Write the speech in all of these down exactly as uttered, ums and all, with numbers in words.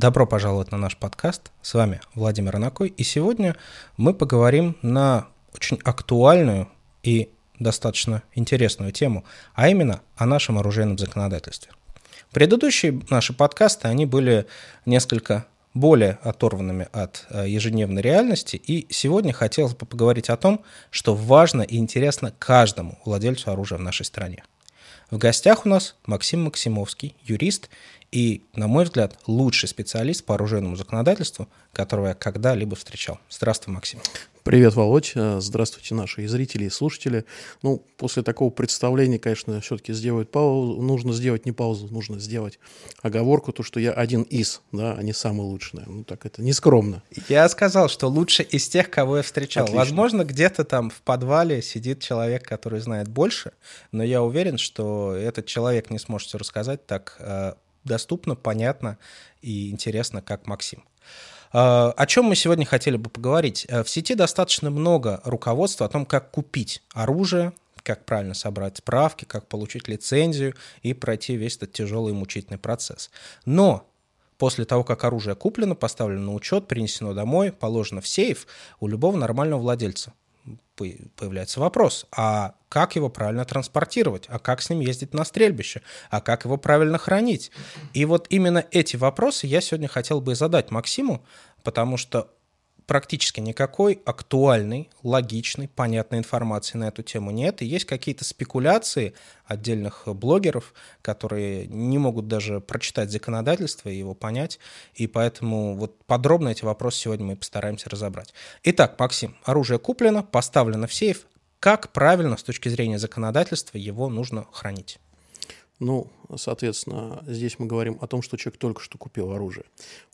Добро пожаловать на наш подкаст. С вами Владимир Онокой. И сегодня мы поговорим на очень актуальную и достаточно интересную тему, а именно о нашем оружейном законодательстве. Предыдущие наши подкасты, они были несколько более оторванными от ежедневной реальности, и сегодня хотелось бы поговорить о том, что важно и интересно каждому владельцу оружия в нашей стране. В гостях у нас Максим Максимовский, юрист и, на мой взгляд, лучший специалист по оружейному законодательству, которого я когда-либо встречал. Здравствуй, Максим. Привет, Володь. Здравствуйте, наши зрители и слушатели. Ну, после такого представления, конечно, все-таки сделать паузу. Нужно сделать не паузу, нужно сделать оговорку, то, что я один из, да, а не самый лучший. Ну, так это нескромно. Я сказал, что лучше из тех, кого я встречал. Отлично. Возможно, где-то там в подвале сидит человек, который знает больше, но я уверен, что этот человек не сможет все рассказать так э, доступно, понятно и интересно, как Максим. О чем мы сегодня хотели бы поговорить? В сети достаточно много руководства о том, как купить оружие, как правильно собрать справки, как получить лицензию и пройти весь этот тяжелый и мучительный процесс. Но после того, как оружие куплено, поставлено на учет, принесено домой, положено в сейф, у любого нормального владельца появляется вопрос, а как его правильно транспортировать, а как с ним ездить на стрельбище, а как его правильно хранить. И вот именно эти вопросы я сегодня хотел бы задать Максиму, потому что практически никакой актуальной, логичной, понятной информации на эту тему нет. И есть какие-то спекуляции отдельных блогеров, которые не могут даже прочитать законодательство и его понять. И поэтому вот подробно эти вопросы сегодня мы постараемся разобрать. Итак, Максим, оружие куплено, поставлено в сейф. Как правильно с точки зрения законодательства его нужно хранить? Ну, соответственно, здесь мы говорим о том, что человек только что купил оружие.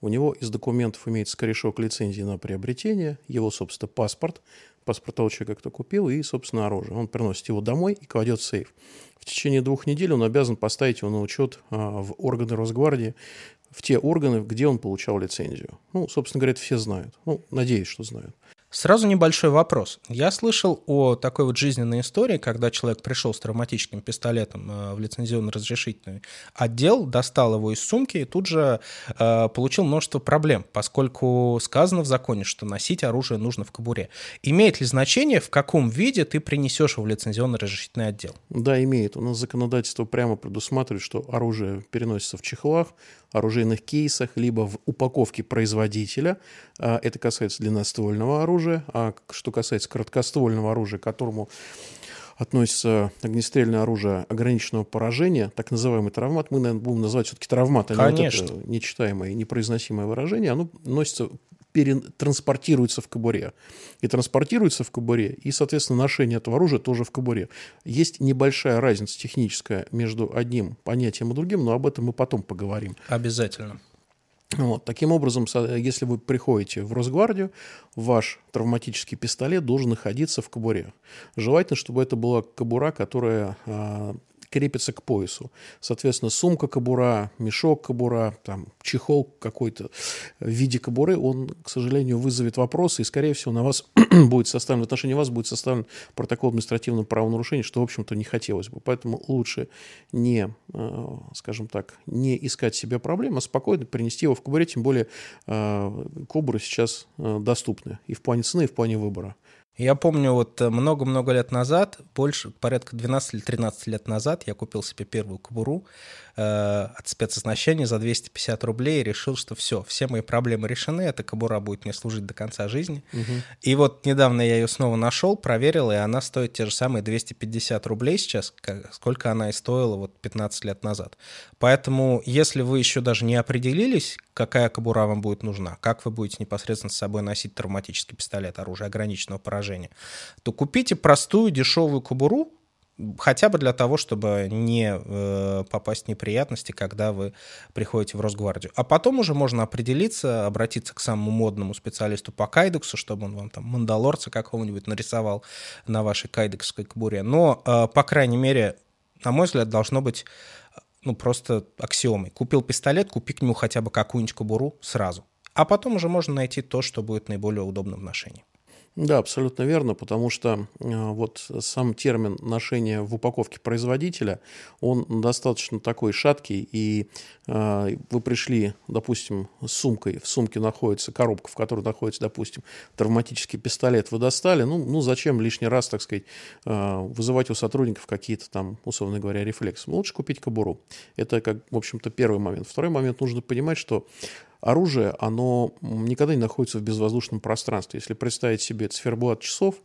У него из документов имеется корешок лицензии на приобретение, его, собственно, паспорт, паспорт того человека, кто купил, и, собственно, оружие. Он приносит его домой и кладет в сейф. В течение двух недель он обязан поставить его на учет в органы Росгвардии, в те органы, где он получал лицензию. Ну, собственно говоря, это все знают. Ну, надеюсь, что знают. Сразу небольшой вопрос. Я слышал о такой вот жизненной истории, когда человек пришел с травматическим пистолетом в лицензионно-разрешительный отдел, достал его из сумки и тут же э, получил множество проблем, поскольку сказано в законе, что носить оружие нужно в кобуре. Имеет ли значение, в каком виде ты принесешь его в лицензионно-разрешительный отдел? Да, имеет. У нас законодательство прямо предусматривает, что оружие переносится в чехлах, оружейных кейсах, либо в упаковке производителя. Это касается длинноствольного оружия. А что касается короткоствольного оружия, к которому относится огнестрельное оружие ограниченного поражения, так называемый травмат, мы, наверное, будем называть все-таки травмат, а не вот это нечитаемое и непроизносимое выражение, оно носится, транспортируется в кобуре. И транспортируется в кобуре, и, соответственно, ношение этого оружия тоже в кобуре. Есть небольшая разница техническая между одним понятием и другим, но об этом мы потом поговорим. Обязательно. Вот. Таким образом, если вы приходите в Росгвардию, ваш травматический пистолет должен находиться в кобуре. Желательно, чтобы это была кобура, которая э, крепится к поясу. Соответственно, сумка-кобура, мешок-кобура, там, чехол какой-то в виде кобуры, он, к сожалению, вызовет вопросы, и, скорее всего, на вас будет составлен, в отношении вас будет составлен протокол административного правонарушения, что, в общем-то, не хотелось бы. Поэтому лучше не, э, скажем так, не искать себе проблем, а спокойно принести его в кобуре, тем более э, кобуры сейчас э, доступны и в плане цены, и в плане выбора. Я помню, вот много-много лет назад, больше, порядка двенадцать или тринадцать лет назад, я купил себе первую кобуру э, от спецоснащения за двести пятьдесят рублей и решил, что все, все мои проблемы решены, эта кобура будет мне служить до конца жизни. Угу. И вот недавно я ее снова нашел, проверил, и она стоит те же самые двести пятьдесят рублей сейчас, сколько она и стоила вот пятнадцать лет назад. Поэтому, если вы еще даже не определились, какая кобура вам будет нужна, как вы будете непосредственно с собой носить травматический пистолет, оружие ограниченного поражения, то купите простую дешевую кобуру, хотя бы для того, чтобы не э, попасть в неприятности, когда вы приходите в Росгвардию. А потом уже можно определиться, обратиться к самому модному специалисту по кайдексу, чтобы он вам там мандалорца какого-нибудь нарисовал на вашей кайдексской кобуре. Но, э, по крайней мере, на мой взгляд, должно быть... ну, просто аксиомой. Купил пистолет, купи к нему хотя бы какую-нибудь кобуру сразу. А потом уже можно найти то, что будет наиболее удобно в ношении. Да, абсолютно верно, потому что вот сам термин «ношение в упаковке производителя», он достаточно такой шаткий, и э, вы пришли, допустим, с сумкой, в сумке находится коробка, в которой находится, допустим, травматический пистолет, вы достали, ну, ну зачем лишний раз, так сказать, э, вызывать у сотрудников какие-то там, условно говоря, рефлексы? Лучше купить кобуру. Это, как, в общем-то, первый момент. Второй момент, нужно понимать, что оружие, оно никогда не находится в безвоздушном пространстве. Если представить себе циферблат часов,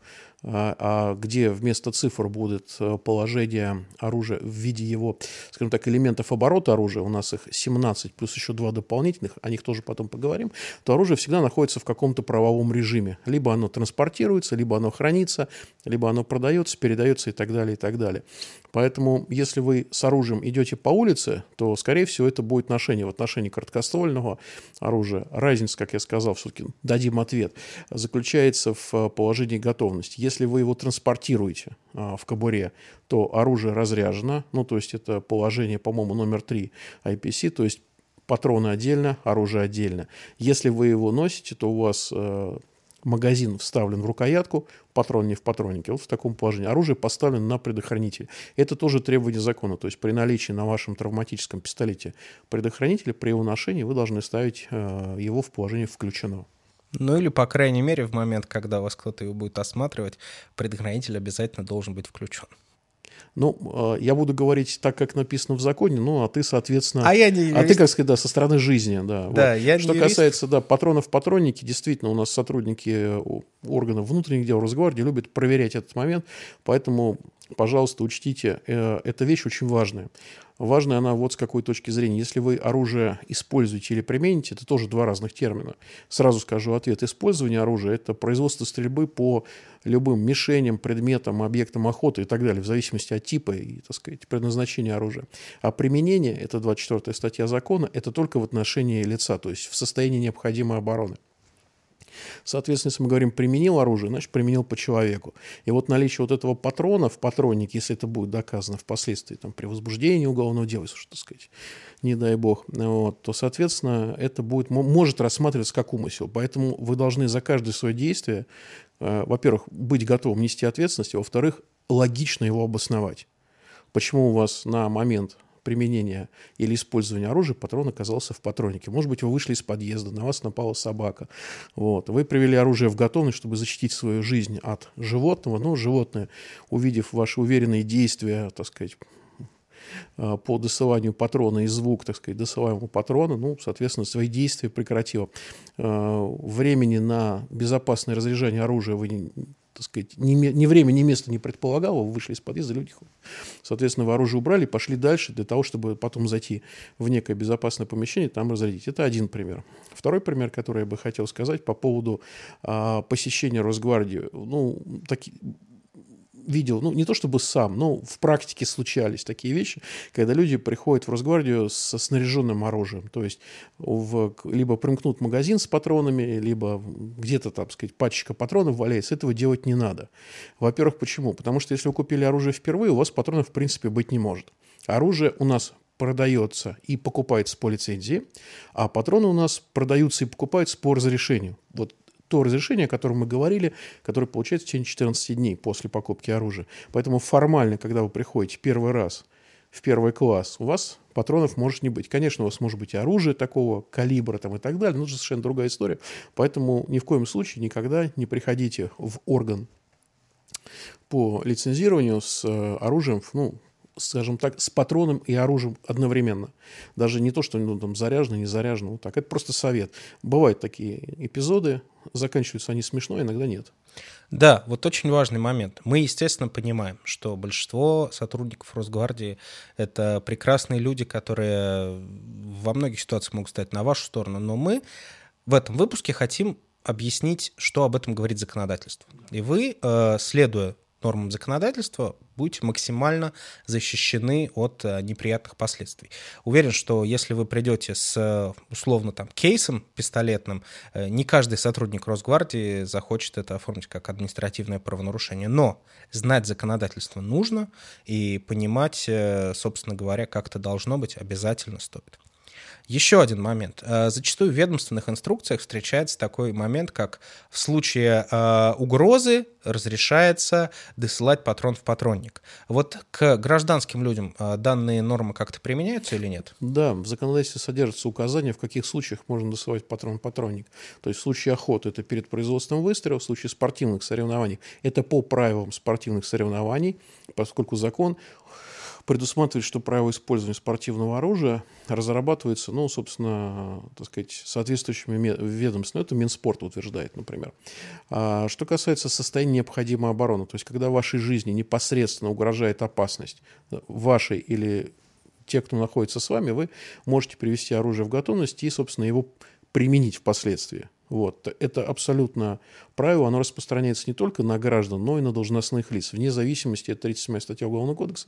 где вместо цифр будет положение оружия в виде его, скажем так, элементов оборота оружия, у нас их семнадцать, плюс еще два дополнительных, о них тоже потом поговорим, то оружие всегда находится в каком-то правовом режиме. Либо оно транспортируется, либо оно хранится, либо оно продается, передается и так далее, и так далее. Поэтому, если вы с оружием идете по улице, то, скорее всего, это будет ношение в отношении короткоствольного оружия. Разница, как я сказал, все-таки дадим ответ, заключается в положении готовности. Если вы его транспортируете а, в кобуре, то оружие разряжено, ну, то есть это положение, по-моему, номер три ай пи си, то есть патроны отдельно, оружие отдельно. Если вы его носите, то у вас а, магазин вставлен в рукоятку, патрон не в патроннике, вот в таком положении. Оружие поставлено на предохранитель. Это тоже требование закона, то есть при наличии на вашем травматическом пистолете предохранителя, при его ношении вы должны ставить а, его в положение «включено». Ну или, по крайней мере, в момент, когда вас кто-то его будет осматривать, предохранитель обязательно должен быть включен. Ну, я буду говорить так, как написано в законе, ну, а ты, соответственно... А я не юрист. А ты, как сказать, да, со стороны жизни, да. Да, вот. Я Что касается, да, патронов в патроннике, действительно, у нас сотрудники органов внутренних дел Росгвардии любят проверять этот момент, поэтому, пожалуйста, учтите, эта вещь очень важная. Важная она вот с какой точки зрения. Если вы оружие используете или примените, это тоже два разных термина. Сразу скажу ответ. Использование оружия – это производство стрельбы по любым мишеням, предметам, объектам охоты и так далее, в зависимости от типа и, так сказать, предназначения оружия. А применение – это двадцать четвёртая статья закона, это только в отношении лица, то есть в состоянии необходимой обороны. Соответственно, если мы говорим «применил оружие», значит, применил по человеку. И вот наличие вот этого патрона в патроннике, если это будет доказано впоследствии там, при возбуждении уголовного дела, если, так сказать, не дай бог, вот, то, соответственно, это будет, может рассматриваться как умысел. Поэтому вы должны за каждое свое действие, э, во-первых, быть готовым нести ответственность, а во-вторых, логично его обосновать. Почему у вас на момент применения или использования оружия патрон оказался в патроннике. Может быть, вы вышли из подъезда, на вас напала собака. Вот. Вы привели оружие в готовность, чтобы защитить свою жизнь от животного. Но животное, увидев ваши уверенные действия, так сказать, по досыланию патрона и звук, так сказать, досылаемого патрона, ну, соответственно, свои действия прекратило. Времени на безопасное разряжение оружия вы, так сказать, ни, ни время, ни место не предполагало, вы вышли из подъезда, люди, соответственно, оружие убрали, пошли дальше для того, чтобы потом зайти в некое безопасное помещение, там разрядить. Это один пример. Второй пример, который я бы хотел сказать по поводу а, посещения Росгвардии. Ну, такие... видел, ну, не то чтобы сам, но в практике случались такие вещи, когда люди приходят в Росгвардию со снаряженным оружием, то есть в, либо примкнут магазин с патронами, либо где-то, так сказать, пачка патронов валяется, этого делать не надо. Во-первых, почему? Потому что если вы купили оружие впервые, у вас патронов, в принципе, быть не может. Оружие у нас продается и покупается по лицензии, а патроны у нас продаются и покупаются по разрешению. Вот то разрешение, о котором мы говорили, которое получается в течение четырнадцати дней после покупки оружия. Поэтому формально, когда вы приходите первый раз в первый класс, у вас патронов может не быть. Конечно, у вас может быть и оружие такого калибра там, и так далее, но это совершенно другая история. Поэтому ни в коем случае никогда не приходите в орган по лицензированию с оружием, ну, скажем так, с патроном и оружием одновременно. Даже не то, что ну, там, заряжено, не заряжено. Вот так. Это просто совет. Бывают такие эпизоды, заканчиваются они смешно, иногда нет. Да, вот очень важный момент. Мы, естественно, понимаем, что большинство сотрудников Росгвардии – это прекрасные люди, которые во многих ситуациях могут стать на вашу сторону. Но мы в этом выпуске хотим объяснить, что об этом говорит законодательство. И вы, следуя нормам законодательства, будете максимально защищены от неприятных последствий. Уверен, что если вы придете с, условно, там, кейсом пистолетным, не каждый сотрудник Росгвардии захочет это оформить как административное правонарушение. Но знать законодательство нужно, и понимать, собственно говоря, как это должно быть, обязательно стоит. Еще один момент. Зачастую в ведомственных инструкциях встречается такой момент, как в случае угрозы разрешается досылать патрон в патронник. Вот к гражданским людям данные нормы как-то применяются или нет? Да, в законодательстве содержится указание, в каких случаях можно досылать патрон в патронник. То есть в случае охоты это перед производством выстрела, в случае спортивных соревнований это по правилам спортивных соревнований, поскольку закон предусматривает, что право использования спортивного оружия разрабатывается, ну, собственно, так сказать, соответствующими ведомствами. Это Минспорт утверждает, например. А что касается состояния необходимой обороны, то есть когда вашей жизни непосредственно угрожает опасность вашей или те, кто находится с вами, вы можете привести оружие в готовность и, собственно, его применить впоследствии. Вот. Это абсолютно правило, оно распространяется не только на граждан, но и на должностных лиц, вне зависимости, это тридцать седьмая статья Уголовного кодекса,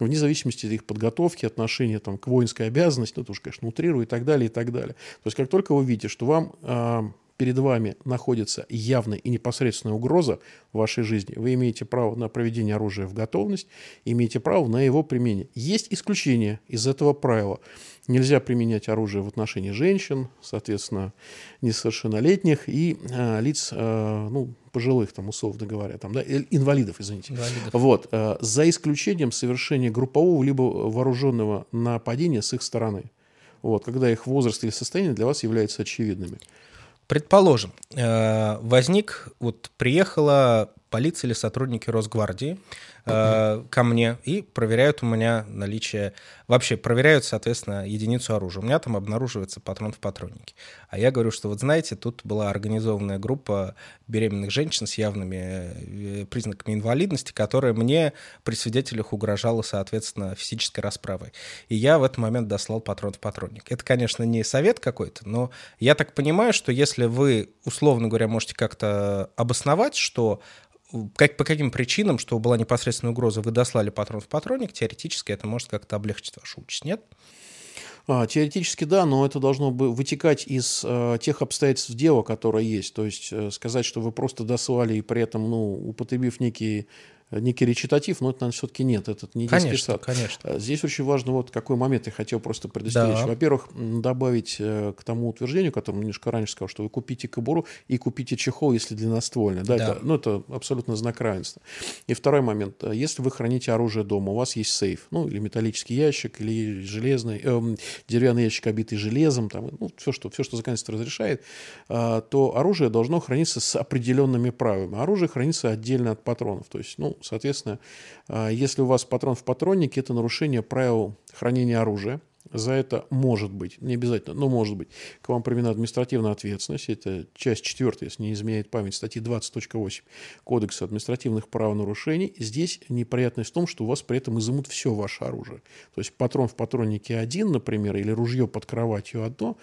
вне зависимости от их подготовки, отношения там, к воинской обязанности, ну, это уж, конечно, утрирую, и так далее, и так далее. То есть, как только вы видите, что вам, э, перед вами находится явная и непосредственная угроза вашей жизни, вы имеете право на проведение оружия в готовность, имеете право на его применение. Есть исключения из этого правила. Нельзя применять оружие в отношении женщин, соответственно, несовершеннолетних и э, лиц, э, ну, пожилых, там, условно говоря, там, да, инвалидов, извините. Инвалидов. Вот, э, за исключением совершения группового либо вооруженного нападения с их стороны. Вот, когда их возраст или состояние для вас являются очевидными. Предположим, возник, вот приехала полиция или сотрудники Росгвардии э, ко мне и проверяют у меня наличие, вообще проверяют, соответственно, единицу оружия. У меня там обнаруживается патрон в патроннике. А я говорю, что вот знаете, тут была организованная группа беременных женщин с явными признаками инвалидности, которая мне при свидетелях угрожала, соответственно, физической расправой. И я в этот момент дослал патрон в патронник. Это, конечно, не совет какой-то, но я так понимаю, что если вы, условно говоря, можете как-то обосновать, что Как, по каким причинам, что была непосредственная угроза, вы дослали патрон в патронник, теоретически это может как-то облегчить вашу участь, нет? А, теоретически да, но это должно бы вытекать из э, тех обстоятельств дела, которые есть. То есть э, сказать, что вы просто дослали и при этом, ну, употребив некие... некий речитатив, но это, наверное, все-таки нет. Этот не детский сад. Конечно. Здесь очень важно, вот какой момент я хотел просто предостеречь. Да. Во-первых, добавить к тому утверждению, которому немножко раньше сказал, что вы купите кобуру и купите чехол, если длинноствольный. Да, да. Это, ну, это абсолютно знак равенства. И второй момент. Если вы храните оружие дома, у вас есть сейф, ну, или металлический ящик, или железный, э, деревянный ящик, обитый железом, там, ну, все, что, все, что законодательство разрешает, э, то оружие должно храниться с определенными правилами. Оружие хранится отдельно от патронов. То есть, ну, соответственно, если у вас патрон в патроннике, это нарушение правил хранения оружия. За это может быть, не обязательно, но может быть, к вам применена административная ответственность. Это часть четвёртая, если не изменяет память, статьи двадцать точка восемь Кодекса административных правонарушений. Здесь неприятность в том, что у вас при этом изымут все ваше оружие. То есть патрон в патроннике один, например, или ружье под кроватью одно,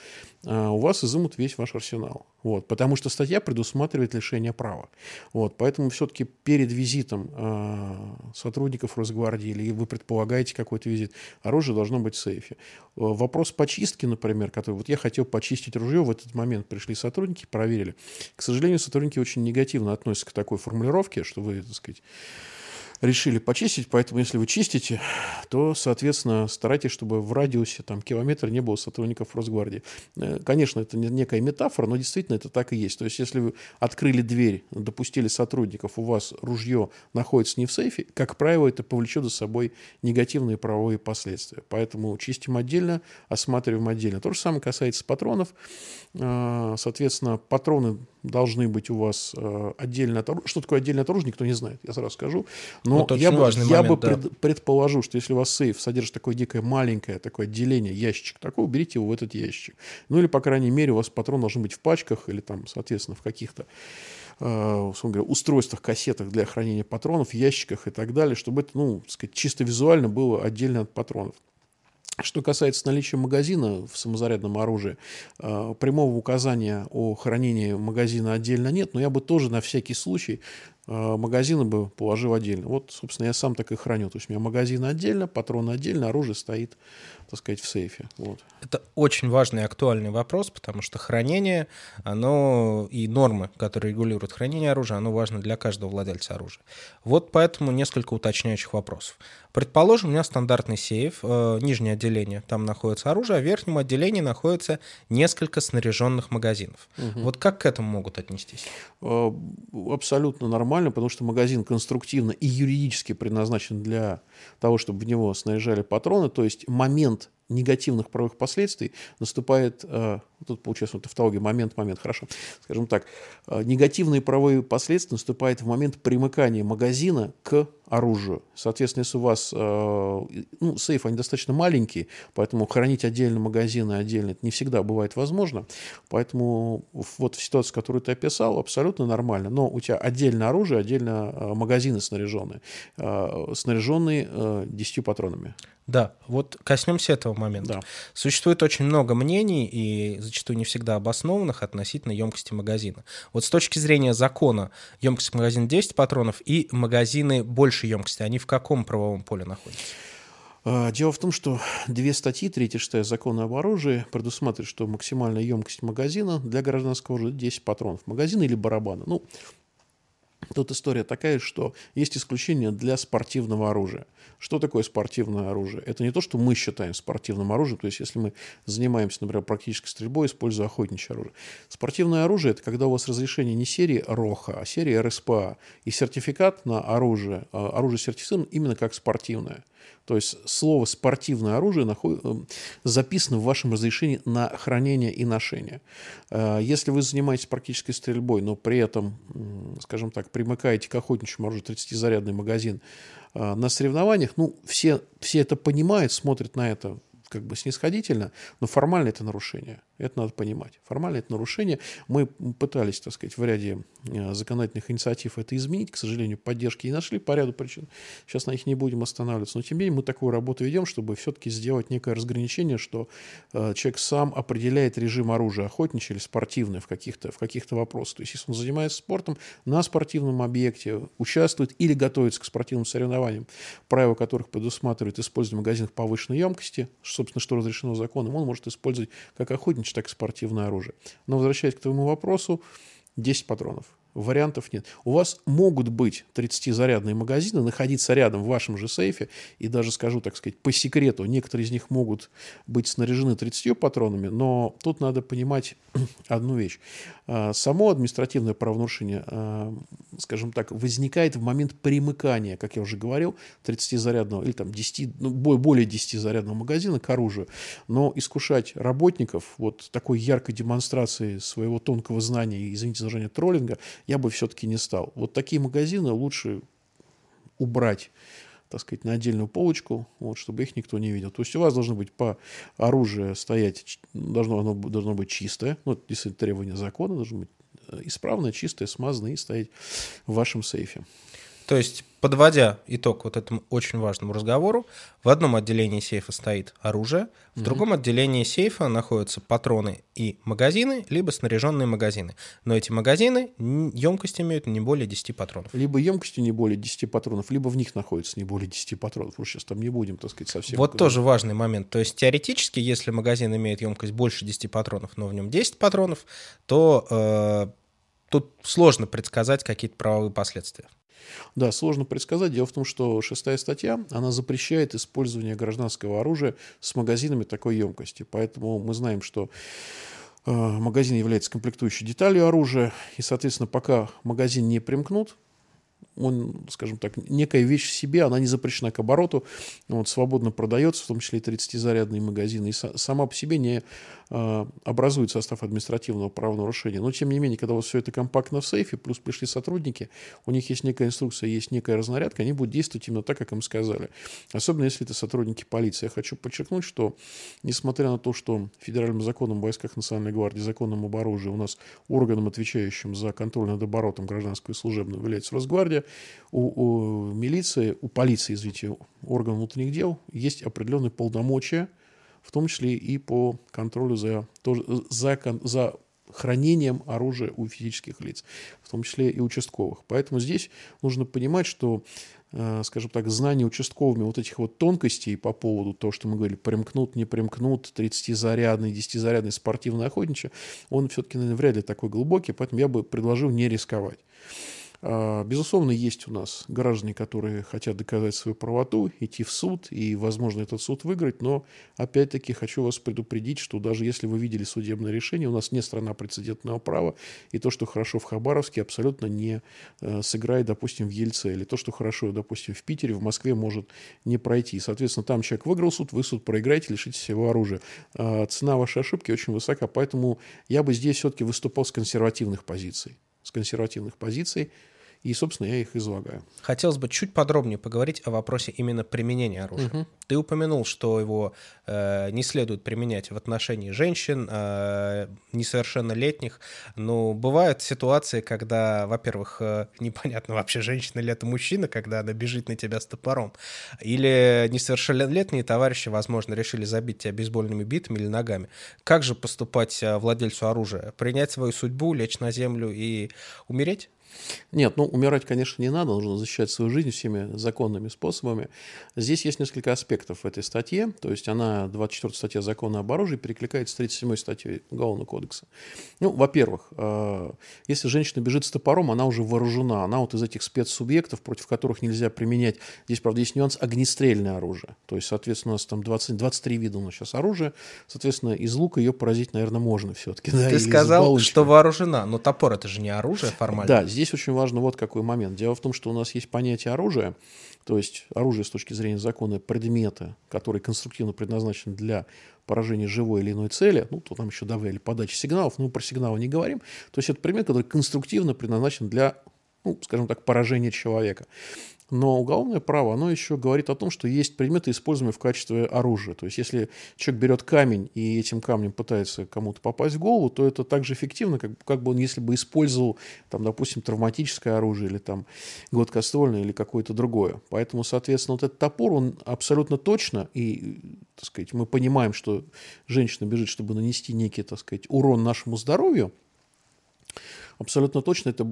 у вас изымут весь ваш арсенал. Вот, потому что статья предусматривает лишение права. Вот, поэтому все-таки перед визитом э, сотрудников Росгвардии, или вы предполагаете какой-то визит, оружие должно быть в сейфе. Вопрос почистки, например, который вот я хотел почистить ружье, в этот момент пришли сотрудники, проверили. К сожалению, сотрудники очень негативно относятся к такой формулировке, что вы, так сказать, решили почистить, поэтому если вы чистите, то, соответственно, старайтесь, чтобы в радиусе там, километра не было сотрудников Росгвардии. Конечно, это некая метафора, но действительно это так и есть. То есть, если вы открыли дверь, допустили сотрудников, у вас ружье находится не в сейфе, как правило, это повлечет за собой негативные правовые последствия. Поэтому чистим отдельно, осматриваем отдельно. То же самое касается патронов. Соответственно, патроны должны быть у вас отдельно от оружия. Что такое отдельно от оружия, никто не знает, я сразу скажу. Но вот я бы, я момент, бы да. пред, предположу, что если у вас сейф содержит такое дикое маленькое такое отделение, ящичек такой, уберите его в этот ящичек. Ну или, по крайней мере, у вас патрон должен быть в пачках или там, соответственно, в каких-то э, говоря, устройствах, кассетах для хранения патронов, ящиках и так далее, чтобы это, ну, так сказать, чисто визуально было отдельно от патронов. Что касается наличия магазина в самозарядном оружии, прямого указания о хранении магазина отдельно нет, но я бы тоже на всякий случай магазины бы положил отдельно. Вот, собственно, я сам так и храню. То есть у меня магазин отдельно, патроны отдельно, оружие стоит, так сказать, в сейфе. Вот. Это очень важный и актуальный вопрос, потому что хранение, оно и нормы, которые регулируют хранение оружия, оно важно для каждого владельца оружия. Вот поэтому несколько уточняющих вопросов. Предположим, у меня стандартный сейф, э, нижнее отделение, там находится оружие, а в верхнем отделении находится несколько снаряженных магазинов. Угу. Вот как к этому могут отнестись? Э, абсолютно нормально, потому что магазин конструктивно и юридически предназначен для того, чтобы в него снаряжали патроны, то есть момент негативных правовых последствий наступает, э, тут получается вот тавтология, момент, момент, хорошо, скажем так, э, негативные правовые последствия наступают в момент примыкания магазина к оружию. Соответственно, если у вас, э, ну, сейфы, они достаточно маленькие, поэтому хранить отдельно магазины, отдельно, это не всегда бывает возможно, поэтому вот в ситуации, которую ты описал, абсолютно нормально, но у тебя отдельно оружие, отдельно э, магазины снаряженные, э, снаряженные э, десятью патронами. Да, вот коснемся этого момента. Да. Существует очень много мнений, и зачастую не всегда обоснованных, относительно емкости магазина. Вот с точки зрения закона, емкость магазина десять патронов и магазины большей емкости, они в каком правовом поле находятся? Дело в том, что две статьи, третья и шестая закона об оружии предусматривают, что максимальная емкость магазина для гражданского оружия десять патронов. Магазина или барабана. Ну, тут история такая, что есть исключение для спортивного оружия. Что такое спортивное оружие? Это не то, что мы считаем спортивным оружием. То есть, если мы занимаемся, например, практической стрельбой, используя охотничье оружие. Спортивное оружие – это когда у вас разрешение не серии РОХА, а серии РСПА. И сертификат на оружие, оружие сертифицировано именно как спортивное. То есть, слово «спортивное оружие» записано в вашем разрешении на хранение и ношение. Если вы занимаетесь практической стрельбой, но при этом, скажем так, примыкаете к охотничьему оружию, тридцатизарядный магазин на соревнованиях, ну, все, все это понимают, смотрят на это как бы снисходительно, но формально это нарушение. Это надо понимать. Формально это нарушение. Мы пытались, так сказать, в ряде законодательных инициатив это изменить. К сожалению, поддержки не нашли по ряду причин. Сейчас на них не будем останавливаться. Но тем не менее мы такую работу ведем, чтобы все-таки сделать некое разграничение, что э, человек сам определяет режим оружия, охотничье или спортивное в каких-то, в каких-то вопросах. То есть, если он занимается спортом на спортивном объекте, участвует или готовится к спортивным соревнованиям, правила которых предусматривают использование магазинов повышенной емкости, собственно, что разрешено законом, он может использовать как охотничье, так и спортивное оружие. Но, возвращаясь к твоему вопросу, десять патронов. Вариантов нет. У вас могут быть тридцатизарядные магазины, находиться рядом в вашем же сейфе, и даже скажу, так сказать, по секрету, некоторые из них могут быть снаряжены тридцатью патронами, но тут надо понимать одну вещь. Само административное правонарушение, скажем так, возникает в момент примыкания, как я уже говорил, тридцатизарядного или там десяти, ну, более десятизарядного магазина к оружию, но искушать работников вот такой яркой демонстрацией своего тонкого знания и, извините за выражение, троллинга, я бы все-таки не стал. Вот такие магазины лучше убрать, так сказать, на отдельную полочку, вот, чтобы их никто не видел. То есть у вас должно быть по оружию стоять, должно, оно должно быть чистое, ну, действительно, требования закона, должно быть исправное, чистое, смазанное и стоять в вашем сейфе. То есть, подводя итог вот этому очень важному разговору, в одном отделении сейфа стоит оружие, в другом mm-hmm. отделении сейфа находятся патроны и магазины, либо снаряженные магазины. Но эти магазины емкость имеют не более десяти патронов. Либо емкостью не более десяти патронов, либо в них находится не более десяти патронов. Уж сейчас там не будем, так сказать, совсем... Вот куда-то. Тоже важный момент. То есть, теоретически, если магазин имеет емкость больше десяти патронов, но в нем десять патронов, то э, тут сложно предсказать какие-то правовые последствия. Да, сложно предсказать. Дело в том, что шестая статья, она запрещает использование гражданского оружия с магазинами такой емкости. Поэтому мы знаем, что э, магазин является комплектующей деталью оружия. И, соответственно, пока магазин не примкнут, он, скажем так, некая вещь в себе, она не запрещена к обороту, вот, свободно продается, в том числе и тридцатизарядные магазины, и со- сама по себе не э, образует состав административного правонарушения. Но, тем не менее, когда у вас все это компактно в сейфе, плюс пришли сотрудники, у них есть некая инструкция, есть некая разнарядка, они будут действовать именно так, как им сказали. Особенно, если это сотрудники полиции. Я хочу подчеркнуть, что, несмотря на то, что федеральным законом о войсках Национальной гвардии, законом об оружии у нас органом, отвечающим за контроль над оборотом гражданского и служебного, является Росгвардия, У, у милиции, у полиции, извините, органов внутренних дел есть определенные полномочия, в том числе и по контролю за, за, за хранением оружия у физических лиц, в том числе и участковых. Поэтому здесь нужно понимать, что, скажем так, знание участковыми вот этих вот тонкостей по поводу того, что мы говорили, примкнут, не примкнут, тридцатизарядный, десятизарядный, спортивный, охотничий, он все-таки, наверное, вряд ли такой глубокий, поэтому я бы предложил не рисковать. Безусловно, есть у нас граждане, которые хотят доказать свою правоту, идти в суд и, возможно, этот суд выиграть, но, опять-таки, хочу вас предупредить, что даже если вы видели судебное решение, у нас не страна прецедентного права, и то, что хорошо в Хабаровске, абсолютно не сыграет, допустим, в Ельце, или то, что хорошо, допустим, в Питере, в Москве, может не пройти. Соответственно, там человек выиграл суд, вы суд проиграете, лишитесь его оружия. Цена вашей ошибки очень высока, поэтому я бы здесь все-таки выступал с консервативных позиций. с консервативных позиций, и, собственно, я их излагаю. Хотелось бы чуть подробнее поговорить о вопросе именно применения оружия. Угу. Ты упомянул, что его э, не следует применять в отношении женщин, э, несовершеннолетних. Но бывают ситуации, когда, во-первых, э, непонятно вообще, женщина ли это мужчина, когда она бежит на тебя с топором. Или несовершеннолетние товарищи, возможно, решили забить тебя бейсбольными битами или ногами. Как же поступать владельцу оружия? Принять свою судьбу, лечь на землю и умереть? Нет, ну, умирать, конечно, не надо, нужно защищать свою жизнь всеми законными способами. Здесь есть несколько аспектов в этой статье, то есть она, двадцать четвёртая статья закона об оружии, перекликается с тридцать седьмой статьей Уголовного кодекса. Ну, во-первых, если женщина бежит с топором, она уже вооружена, она вот из этих спецсубъектов, против которых нельзя применять, здесь, правда, есть нюанс, огнестрельное оружие, то есть, соответственно, у нас там двадцать, двадцать три вида у нас сейчас оружия, соответственно, из лука ее поразить, наверное, можно все-таки. Да, ты сказал, что вооружена, но топор — это же не оружие формально. Да, здесь Здесь очень важно вот какой момент. Дело в том, что у нас есть понятие оружия, то есть оружие с точки зрения закона предмета, который конструктивно предназначен для поражения живой или иной цели, ну, то там еще давали подачи сигналов, но про сигналы не говорим. То есть это предмет, который конструктивно предназначен для, ну, скажем так, поражения человека. Но уголовное право, оно еще говорит о том, что есть предметы, используемые в качестве оружия. То есть, если человек берет камень и этим камнем пытается кому-то попасть в голову, то это так же эффективно, как, как бы он, если бы использовал, там, допустим, травматическое оружие или там, гладкоствольное или какое-то другое. Поэтому, соответственно, вот этот топор, он абсолютно точно, и, так сказать, мы понимаем, что женщина бежит, чтобы нанести некий, так сказать, урон нашему здоровью, абсолютно точно это...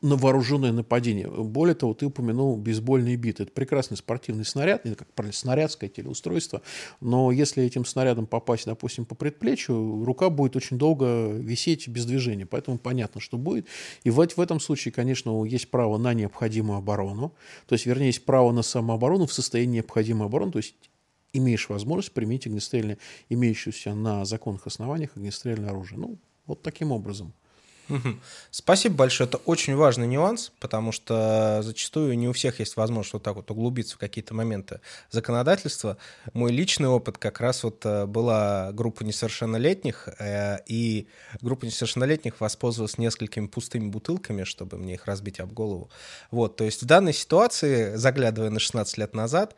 на вооруженное нападение. Более того, ты упомянул бейсбольные биты. Это прекрасный спортивный снаряд, не как правильно, снаряд, сказать, или устройство, но если этим снарядом попасть, допустим, по предплечью, рука будет очень долго висеть без движения, поэтому понятно, что будет. И в, в этом случае, конечно, есть право на необходимую оборону, то есть, вернее, есть право на самооборону в состоянии необходимой обороны, то есть имеешь возможность применить огнестрельное, имеющееся на законных основаниях огнестрельное оружие. Ну, вот таким образом. Спасибо большое, это очень важный нюанс, потому что зачастую не у всех есть возможность вот так вот углубиться в какие-то моменты законодательства. Мой личный опыт как раз вот была группа несовершеннолетних, и группа несовершеннолетних воспользовалась несколькими пустыми бутылками, чтобы мне их разбить об голову. Вот, то есть в данной ситуации, заглядывая на шестнадцать лет назад,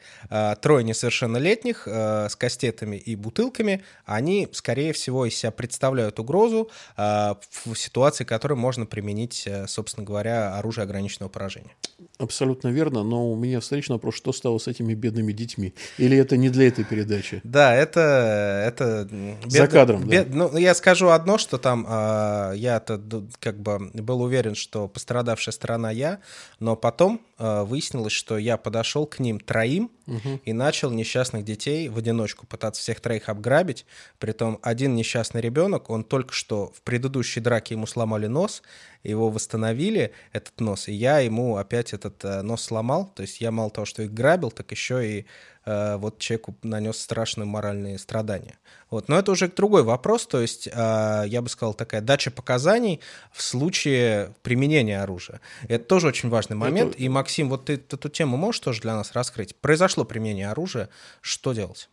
трое несовершеннолетних с кастетами и бутылками, они, скорее всего, из себя представляют угрозу в ситуации, которым можно применить, собственно говоря, оружие ограниченного поражения. Абсолютно верно, но у меня встречный вопрос, что стало с этими бедными детьми? Или это не для этой передачи? Да, это... это бед... За кадром, бед... да. Ну, я скажу одно, что там э, я-то как бы был уверен, что пострадавшая сторона я, но потом э, выяснилось, что я подошел к ним троим, угу, и начал несчастных детей в одиночку пытаться всех троих обграбить, притом один несчастный ребенок, он только что в предыдущей драке ему сломали нос, его восстановили, этот нос, и я ему опять этот э, нос сломал, то есть я мало того, что их грабил, так еще и э, вот человеку нанес страшные моральные страдания. Вот. Но это уже другой вопрос, то есть э, я бы сказал, такая дача показаний в случае применения оружия. Это тоже очень важный момент, это... и, Максим, вот ты эту тему можешь тоже для нас раскрыть? Произошло применение оружия, что делать?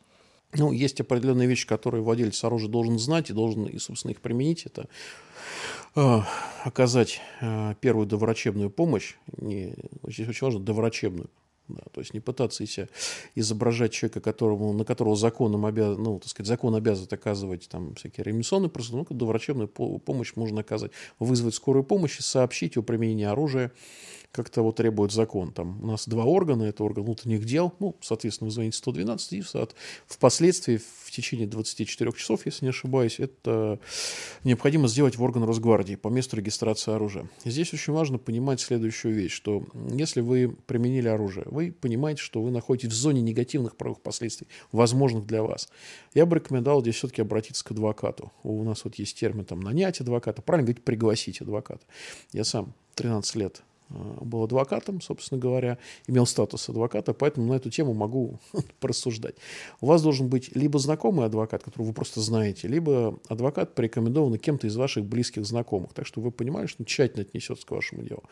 Ну, есть определенные вещи, которые владелец оружия должен знать и должен, и, собственно, их применить. Это э, оказать э, первую доврачебную помощь. Не, здесь очень важно доврачебную. Да, то есть не пытаться изображать человека, которому, на которого законом обяз... ну, так сказать, закон обязывает оказывать там, всякие ремиссионные процедуры. Ну, доврачебную помощь можно оказать. Вызвать скорую помощь и сообщить о применении оружия как того требует закон. Там у нас два органа, это орган внутренних дел, ну, соответственно, вы звоните сто двенадцать, и впоследствии в течение двадцати четырёх часов, если не ошибаюсь, это необходимо сделать в орган Росгвардии по месту регистрации оружия. Здесь очень важно понимать следующую вещь, что если вы применили оружие, вы понимаете, что вы находитесь в зоне негативных правовых последствий, возможных для вас. Я бы рекомендовал здесь все-таки обратиться к адвокату. У нас вот есть термин там «нанять адвоката», правильно говорить «пригласить адвоката». Я сам тринадцать лет был адвокатом, собственно говоря, имел статус адвоката, поэтому на эту тему могу порассуждать. У вас должен быть либо знакомый адвокат, которого вы просто знаете, либо адвокат, порекомендованный кем-то из ваших близких знакомых, так что вы понимаете, что он тщательно отнесется к вашему делу.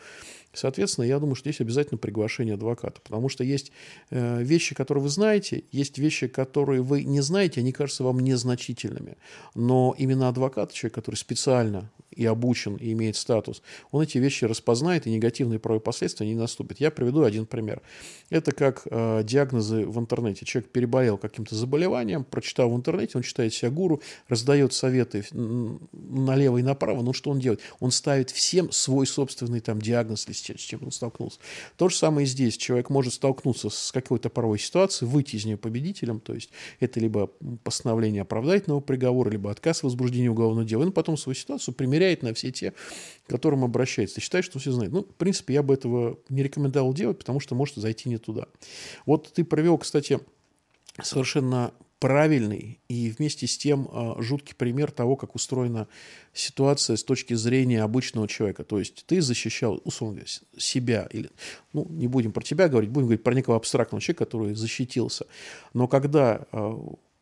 Соответственно, я думаю, что здесь обязательно приглашение адвоката, потому что есть э, вещи, которые вы знаете, есть вещи, которые вы не знаете, они кажутся вам незначительными, но именно адвокат, человек, который специально и обучен, и имеет статус, он эти вещи распознает, и негативные правовые последствия не наступят. Я приведу один пример. Это как э, диагнозы в интернете. Человек переболел каким-то заболеванием, прочитал в интернете, он считает себя гуру, раздает советы налево и направо, но что он делает? Он ставит всем свой собственный там, диагноз, с чем он столкнулся. То же самое и здесь. Человек может столкнуться с какой-то правовой ситуацией, выйти из нее победителем, то есть это либо постановление оправдательного приговора, либо отказ в возбуждении уголовного дела, и он потом свою ситуацию примеряет на все те, к которым обращается. Считает, что все знают. Ну, в принципе, я бы этого не рекомендовал делать, потому что может зайти не туда. Вот ты провел, кстати, совершенно правильный и вместе с тем жуткий пример того, как устроена ситуация с точки зрения обычного человека. То есть ты защищал, условно говоря, себя. Или, ну, не будем про тебя говорить, будем говорить про некого абстрактного человека, который защитился. Но когда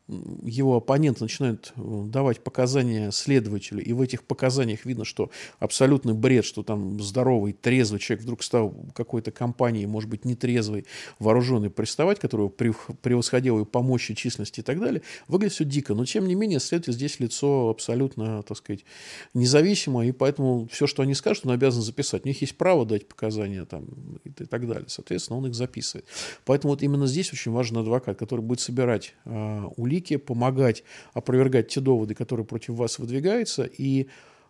его оппонент начинает давать показания следователю, и в этих показаниях видно, что абсолютный бред, что там здоровый, трезвый человек вдруг стал какой-то компанией, может быть, нетрезвый, вооруженный приставать, который превосходил ее по мощи, численности и так далее, выглядит все дико. Но, тем не менее, следователь здесь лицо абсолютно, так сказать, независимое, и поэтому все, что они скажут, он обязан записать. У них есть право дать показания там, и так далее. Соответственно, он их записывает. Поэтому вот именно здесь очень важен адвокат, который будет собирать э, улики, помогать опровергать те доводы, которые против вас выдвигаются. И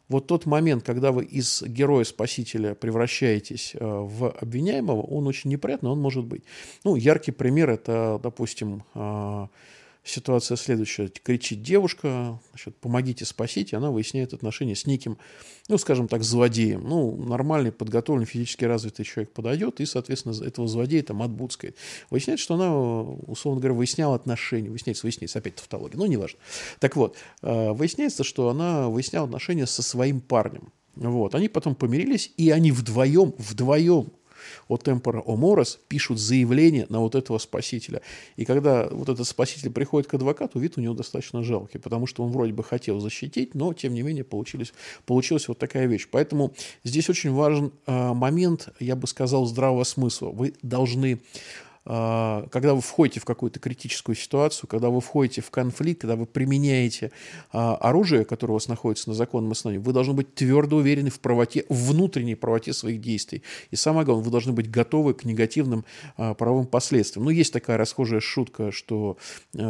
вот тот момент, когда вы из героя-спасителя превращаетесь в обвиняемого, он очень неприятный, он может быть. Ну, яркий пример – это, допустим, ситуация следующая. Кричит девушка, значит, помогите, спасите. Она выясняет отношения с неким, ну, скажем так, злодеем. Ну, нормальный, подготовленный, физически развитый человек подойдет и, соответственно, этого злодея там отбудскает. Выясняет, что она, условно говоря, выясняла отношения. Выясняется, выясняется. Опять тавтология. Ну, неважно. Так вот, выясняется, что она выясняла отношения со своим парнем. Вот. Они потом помирились, и они вдвоем, вдвоем, от темпора оморос пишут заявление на вот этого спасителя. И когда вот этот спаситель приходит к адвокату, вид у него достаточно жалкий, потому что он вроде бы хотел защитить, но, тем не менее, получилось, получилась вот такая вещь. Поэтому здесь очень важен э, момент, я бы сказал, здравого смысла. Вы должны, когда вы входите в какую-то критическую ситуацию, когда вы входите в конфликт, когда вы применяете оружие, которое у вас находится на законном основании, вы должны быть твердо уверены в правоте, внутренней правоте своих действий. И самое главное, вы должны быть готовы к негативным правовым последствиям. Ну, есть такая расхожая шутка, что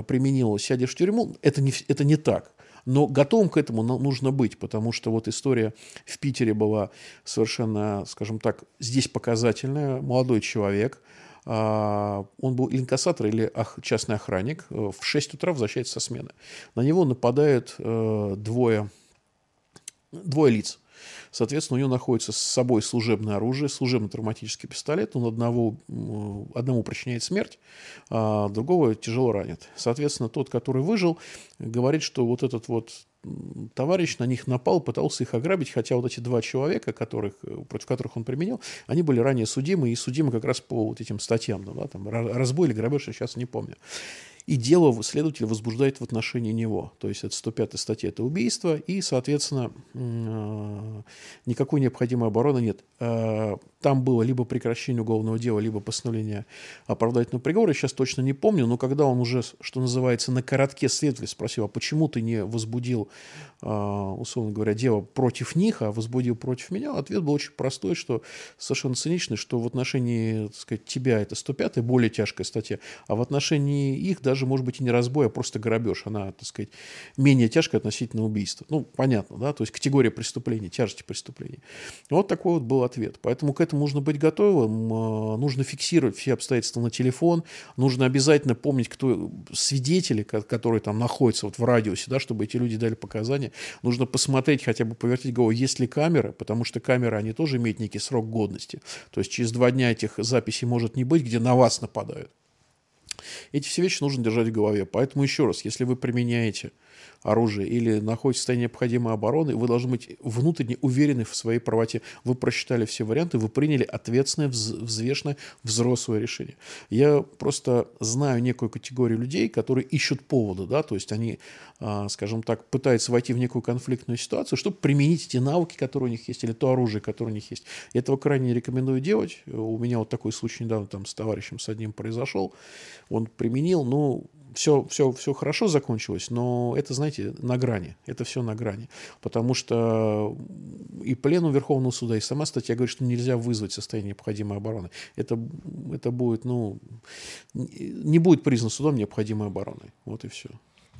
применил, сядешь в тюрьму. Это не, это не так. Но готовым к этому нужно быть, потому что вот история в Питере была совершенно, скажем так, здесь показательная. Молодой человек, он был или инкассатор, или частный охранник, в шесть утра возвращается со смены. На него нападают двое, двое лиц. Соответственно, у него находится с собой служебное оружие, служебно-травматический пистолет. Он одного, одному причиняет смерть, а другого тяжело ранит. Соответственно, тот, который выжил, говорит, что вот этот вот товарищ на них напал, пытался их ограбить, хотя вот эти два человека, которых, против которых он применил, они были ранее судимы, и судимы как раз по вот этим статьям, да, там, разбой или грабеж, я сейчас не помню. И дело следователь возбуждает в отношении него. То есть, это сто пятая статья, это убийство, и, соответственно, никакой необходимой обороны нет. Там было либо прекращение уголовного дела, либо постановление оправдательного приговора. Я сейчас точно не помню, но когда он уже, что называется, на коротке следователь спросил, а почему ты не возбудил, условно говоря, дело против них, а возбудил против меня, ответ был очень простой, что совершенно циничный, что в отношении, так сказать, тебя это сто пятая, более тяжкая статья, а в отношении их даже даже, может быть, и не разбой, а просто грабеж. Она, так сказать, менее тяжкая относительно убийства. Ну, понятно, да? То есть категория преступления, тяжести преступления. Вот такой вот был ответ. Поэтому к этому нужно быть готовым. Нужно фиксировать все обстоятельства на телефон. Нужно обязательно помнить, кто свидетели, которые там находятся вот в радиусе, да, чтобы эти люди дали показания. Нужно посмотреть, хотя бы повертеть голову, есть ли камеры, потому что камеры, они тоже имеют некий срок годности. То есть через два дня этих записей может не быть, где на вас нападают. Эти все вещи нужно держать в голове. Поэтому еще раз, если вы применяете оружие или находитесь в состоянии необходимой обороны, вы должны быть внутренне уверены в своей правоте. Вы просчитали все варианты, вы приняли ответственное, взвешенное, взрослое решение. Я просто знаю некую категорию людей, которые ищут повода, да, то есть они, скажем так, пытаются войти в некую конфликтную ситуацию, чтобы применить те навыки, которые у них есть, или то оружие, которое у них есть. Я этого крайне не рекомендую делать. У меня вот такой случай недавно там с товарищем с одним произошел. Он применил, ну... Все, все, все хорошо закончилось, но это, знаете, на грани. Это все на грани. Потому что и плену Верховного суда, и сама статья говорит, что нельзя вызвать состояние необходимой обороны. Это, это будет, ну, не будет признано судом необходимой обороной. Вот и все.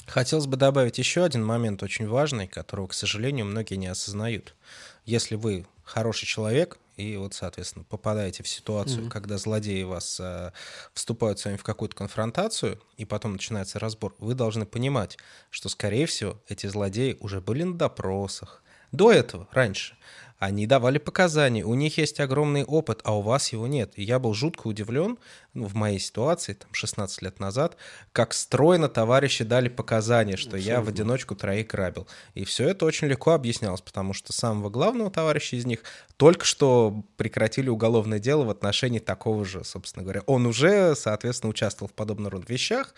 Хотелось бы добавить еще один момент очень важный, которого, к сожалению, многие не осознают. Если вы хороший человек и вот, соответственно, попадаете в ситуацию, mm-hmm. когда злодеи вас э, вступают с вами в какую-то конфронтацию, и потом начинается разбор, вы должны понимать, что, скорее всего, эти злодеи уже были на допросах. До этого, раньше, они давали показания, у них есть огромный опыт, а у вас его нет. И я был жутко удивлен, ну, в моей ситуации, там, шестнадцать лет назад, как стройно товарищи дали показания, что абсолютно. Я в одиночку троих грабил. И все это очень легко объяснялось, потому что самого главного товарища из них только что прекратили уголовное дело в отношении такого же, собственно говоря. Он уже, соответственно, участвовал в подобных рода вещах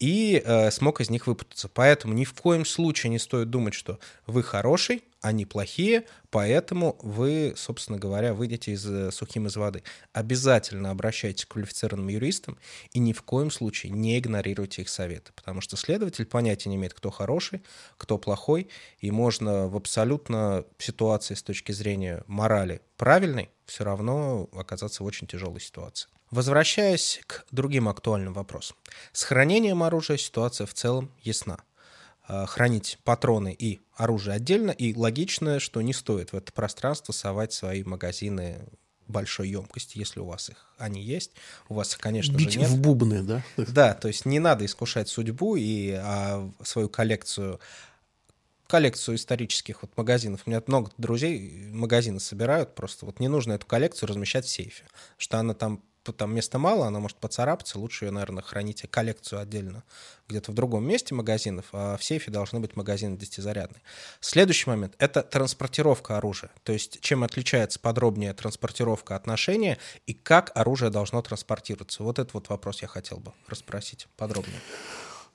и э, смог из них выпутаться. Поэтому ни в коем случае не стоит думать, что вы хороший, они плохие, поэтому вы, собственно говоря, выйдете из, сухим из воды. Обязательно обращайтесь к квалифицированным юристам и ни в коем случае не игнорируйте их советы, потому что следователь понятия не имеет, кто хороший, кто плохой, и можно в абсолютно ситуации с точки зрения морали правильной все равно оказаться в очень тяжелой ситуации. Возвращаясь к другим актуальным вопросам. С хранением оружия ситуация в целом ясна. Хранить патроны и оружие отдельно, и логично, что не стоит в это пространство совать свои магазины большой емкости, если у вас их они есть, у вас их, конечно Бить же, нет. Бить в бубны, да? Да, то есть не надо искушать судьбу и а, свою коллекцию, коллекцию исторических вот магазинов. У меня много друзей магазины собирают, просто вот не нужно эту коллекцию размещать в сейфе, что она там там места мало, она может поцарапаться, лучше ее, наверное, храните коллекцию отдельно где-то в другом месте магазинов, а в сейфе должны быть магазины десятизарядные. Следующий момент — это транспортировка оружия, то есть чем отличается подробнее транспортировка от ношения и как оружие должно транспортироваться. Вот этот вот вопрос я хотел бы расспросить подробнее.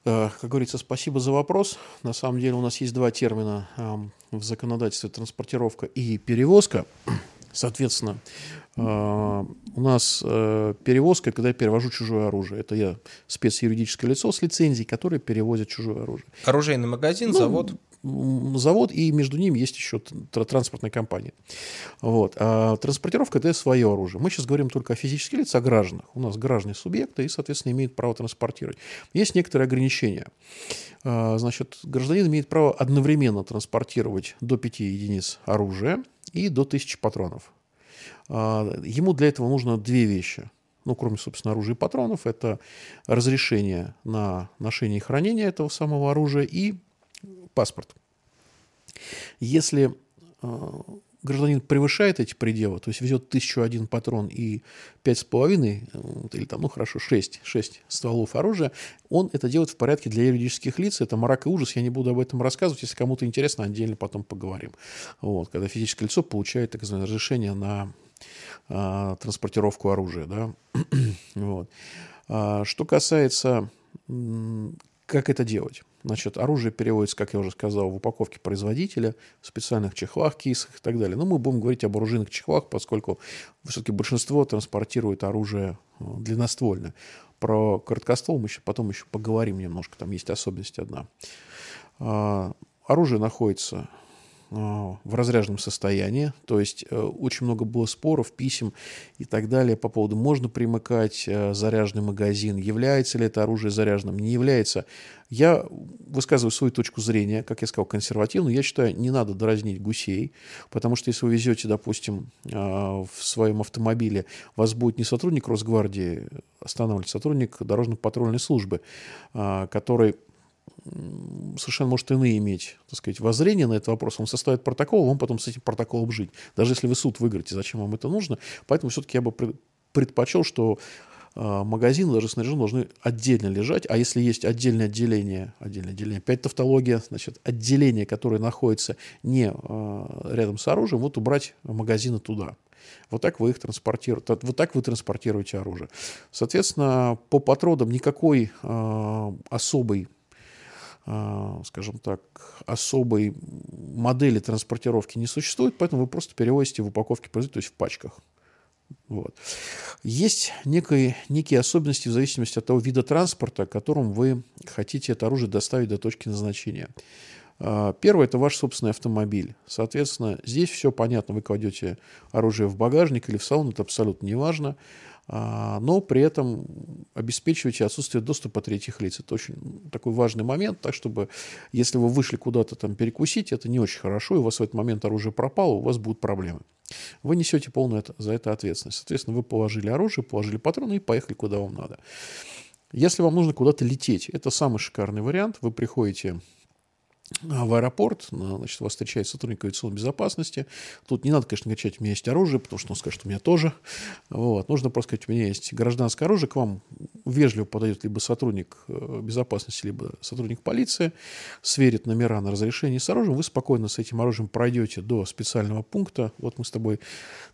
Как говорится, спасибо за вопрос. На самом деле у нас есть два термина в законодательстве — транспортировка и перевозка. Соответственно, у нас перевозка, когда я перевожу чужое оружие. Это я спецюридическое лицо с лицензией, которое перевозит чужое оружие. Оружейный магазин, ну, завод. Завод, и между ними есть еще транспортная компания. Вот. А транспортировка – это свое оружие. Мы сейчас говорим только о физических лицах, о гражданах. У нас граждане субъекты и, соответственно, имеют право транспортировать. Есть некоторые ограничения. Значит, гражданин имеет право одновременно транспортировать до пяти единиц оружия и до тысячи патронов. Ему для этого нужно две вещи. Ну, кроме, собственно, оружия и патронов. Это разрешение на ношение и хранение этого самого оружия и паспорт. Если гражданин превышает эти пределы, то есть везет тысячу один патрон и пять с половиной, или там, ну хорошо, шесть, шесть стволов оружия, он это делает в порядке для юридических лиц. Это мрак и ужас, я не буду об этом рассказывать. Если кому-то интересно, отдельно потом поговорим. Вот, когда физическое лицо получает, так сказать, разрешение на а, транспортировку оружия. Да? Вот. А, что касается, как это делать? Значит, оружие переводится, как я уже сказал, в упаковке производителя, в специальных чехлах, кейсах и так далее. Но мы будем говорить об оружейных чехлах, поскольку все-таки большинство транспортирует оружие длинноствольное. Про короткоствол мы еще, потом еще поговорим немножко, там есть особенность одна. Оружие находится в разряженном состоянии, то есть очень много было споров, писем и так далее по поводу, можно примыкать заряженный магазин, является ли это оружие заряженным, не является. Я высказываю свою точку зрения, как я сказал, консервативную. Я считаю, не надо дразнить гусей, потому что если вы везете, допустим, в своем автомобиле, вас будет не сотрудник Росгвардии останавливать, сотрудник дорожно-патрульной службы, который совершенно может иные иметь, так сказать, воззрение на этот вопрос. Он составит протокол, он потом с этим протоколом жить. Даже если вы суд выиграете, зачем вам это нужно? Поэтому все-таки я бы предпочел, что магазины даже снаряжены должны отдельно лежать. А если есть отдельное отделение, отдельное отделение, опять тавтология, значит, отделение, которое находится не рядом с оружием, вот убрать магазины туда. Вот так вы их транспортируете, вот так вы транспортируете оружие. Соответственно, по патронам никакой особой, скажем так, особой модели транспортировки не существует, поэтому вы просто перевозите в упаковке, то есть в пачках. Вот. Есть некие, некие особенности в зависимости от того вида транспорта, которым вы хотите это оружие доставить до точки назначения. Первое – это ваш собственный автомобиль. Соответственно, здесь все понятно. Вы кладете оружие в багажник или в салон, это абсолютно не важно. Но при этом обеспечиваете отсутствие доступа третьих лиц. Это очень такой важный момент, так чтобы, если вы вышли куда-то там перекусить, это не очень хорошо, и у вас в этот момент оружие пропало, у вас будут проблемы. Вы несете полную за это ответственность. Соответственно, вы положили оружие, положили патроны и поехали куда вам надо. Если вам нужно куда-то лететь, это самый шикарный вариант. Вы приходите в аэропорт, значит, вас встречает сотрудник авиационной безопасности. Тут не надо, конечно, кричать, у меня есть оружие, потому что он скажет, что у меня тоже. Вот. Нужно просто сказать, у меня есть гражданское оружие. К вам вежливо подойдет либо сотрудник безопасности, либо сотрудник полиции, сверит номера на разрешение с оружием. Вы спокойно с этим оружием пройдете до специального пункта. Вот мы с тобой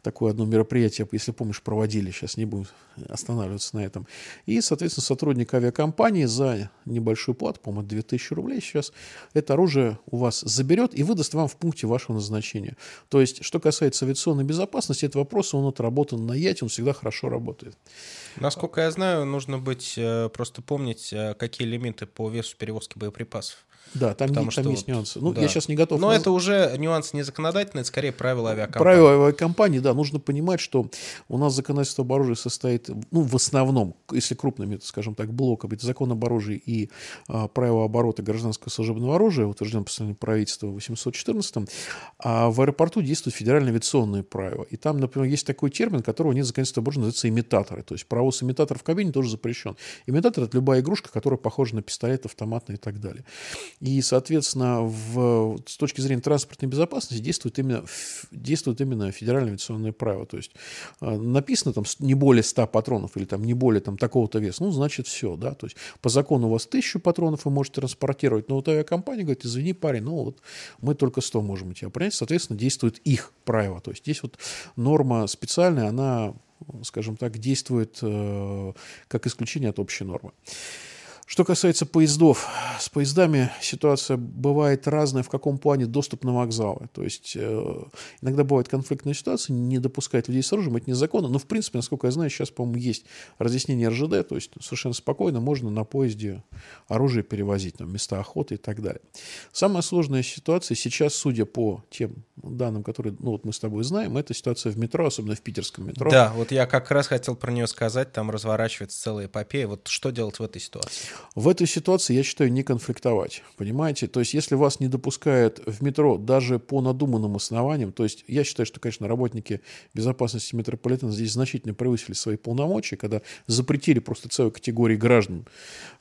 такое одно мероприятие, если помнишь, проводили. Сейчас не будем останавливаться на этом. И, соответственно, сотрудник авиакомпании за небольшую плату, по-моему, две тысячи рублей сейчас, это оружие оружие у вас заберет и выдаст вам в пункте вашего назначения. То есть, что касается авиационной безопасности, этот вопрос, он отработан на ЯТе, он всегда хорошо работает. Насколько я знаю, нужно быть, просто помнить, какие лимиты по весу перевозки боеприпасов. Да, там, там что есть вот, нюансы. Ну, да. Я сейчас не готов. Но наз... это уже нюансы не законодательные, это скорее правила авиакомпании. Правила авиакомпании, да. Нужно понимать, что у нас законодательство об оружии состоит, ну, в основном, если крупными, скажем так, блоками, это закон об оружии и а, правила оборота гражданского служебного оружия, утвержденное постановлением правительства в восемьсот четырнадцатом, а в аэропорту действуют федеральные авиационные правила. И там, например, есть такой термин, которого нет законодательства об оружии, называется имитаторы. То есть провоз имитатора в кабине тоже запрещен. Имитатор – это любая игрушка, которая похожа на пистолет, автомат и так далее. И, соответственно, в, с точки зрения транспортной безопасности действует именно, действует именно федеральное авиационное право. То есть написано там не более ста патронов или там не более там, такого-то веса, ну, значит, все. Да? То есть по закону у вас тысячу патронов вы можете транспортировать, но вот авиакомпания говорит, извини, парень, ну вот мы только сто можем тебя принять. Соответственно, действует их право. То есть здесь вот норма специальная, она, скажем так, действует э, как исключение от общей нормы. Что касается поездов, с поездами ситуация бывает разная, в каком плане доступ на вокзалы. То есть э, иногда бывает конфликтная ситуация, не допускать людей с оружием, это незаконно. Но, в принципе, насколько я знаю, сейчас, по-моему, есть разъяснение эр жэ дэ, то есть совершенно спокойно можно на поезде оружие перевозить, там, места охоты и так далее. Самая сложная ситуация сейчас, судя по тем данным, которые, ну, вот мы с тобой знаем, это ситуация в метро, особенно в питерском метро. Да, вот я как раз хотел про нее сказать, там разворачивается целая эпопея. Вот что делать в этой ситуации? В этой ситуации, я считаю, не конфликтовать, понимаете? То есть, если вас не допускают в метро даже по надуманным основаниям, то есть, я считаю, что, конечно, работники безопасности метрополитена здесь значительно превысили свои полномочия, когда запретили просто целой категории граждан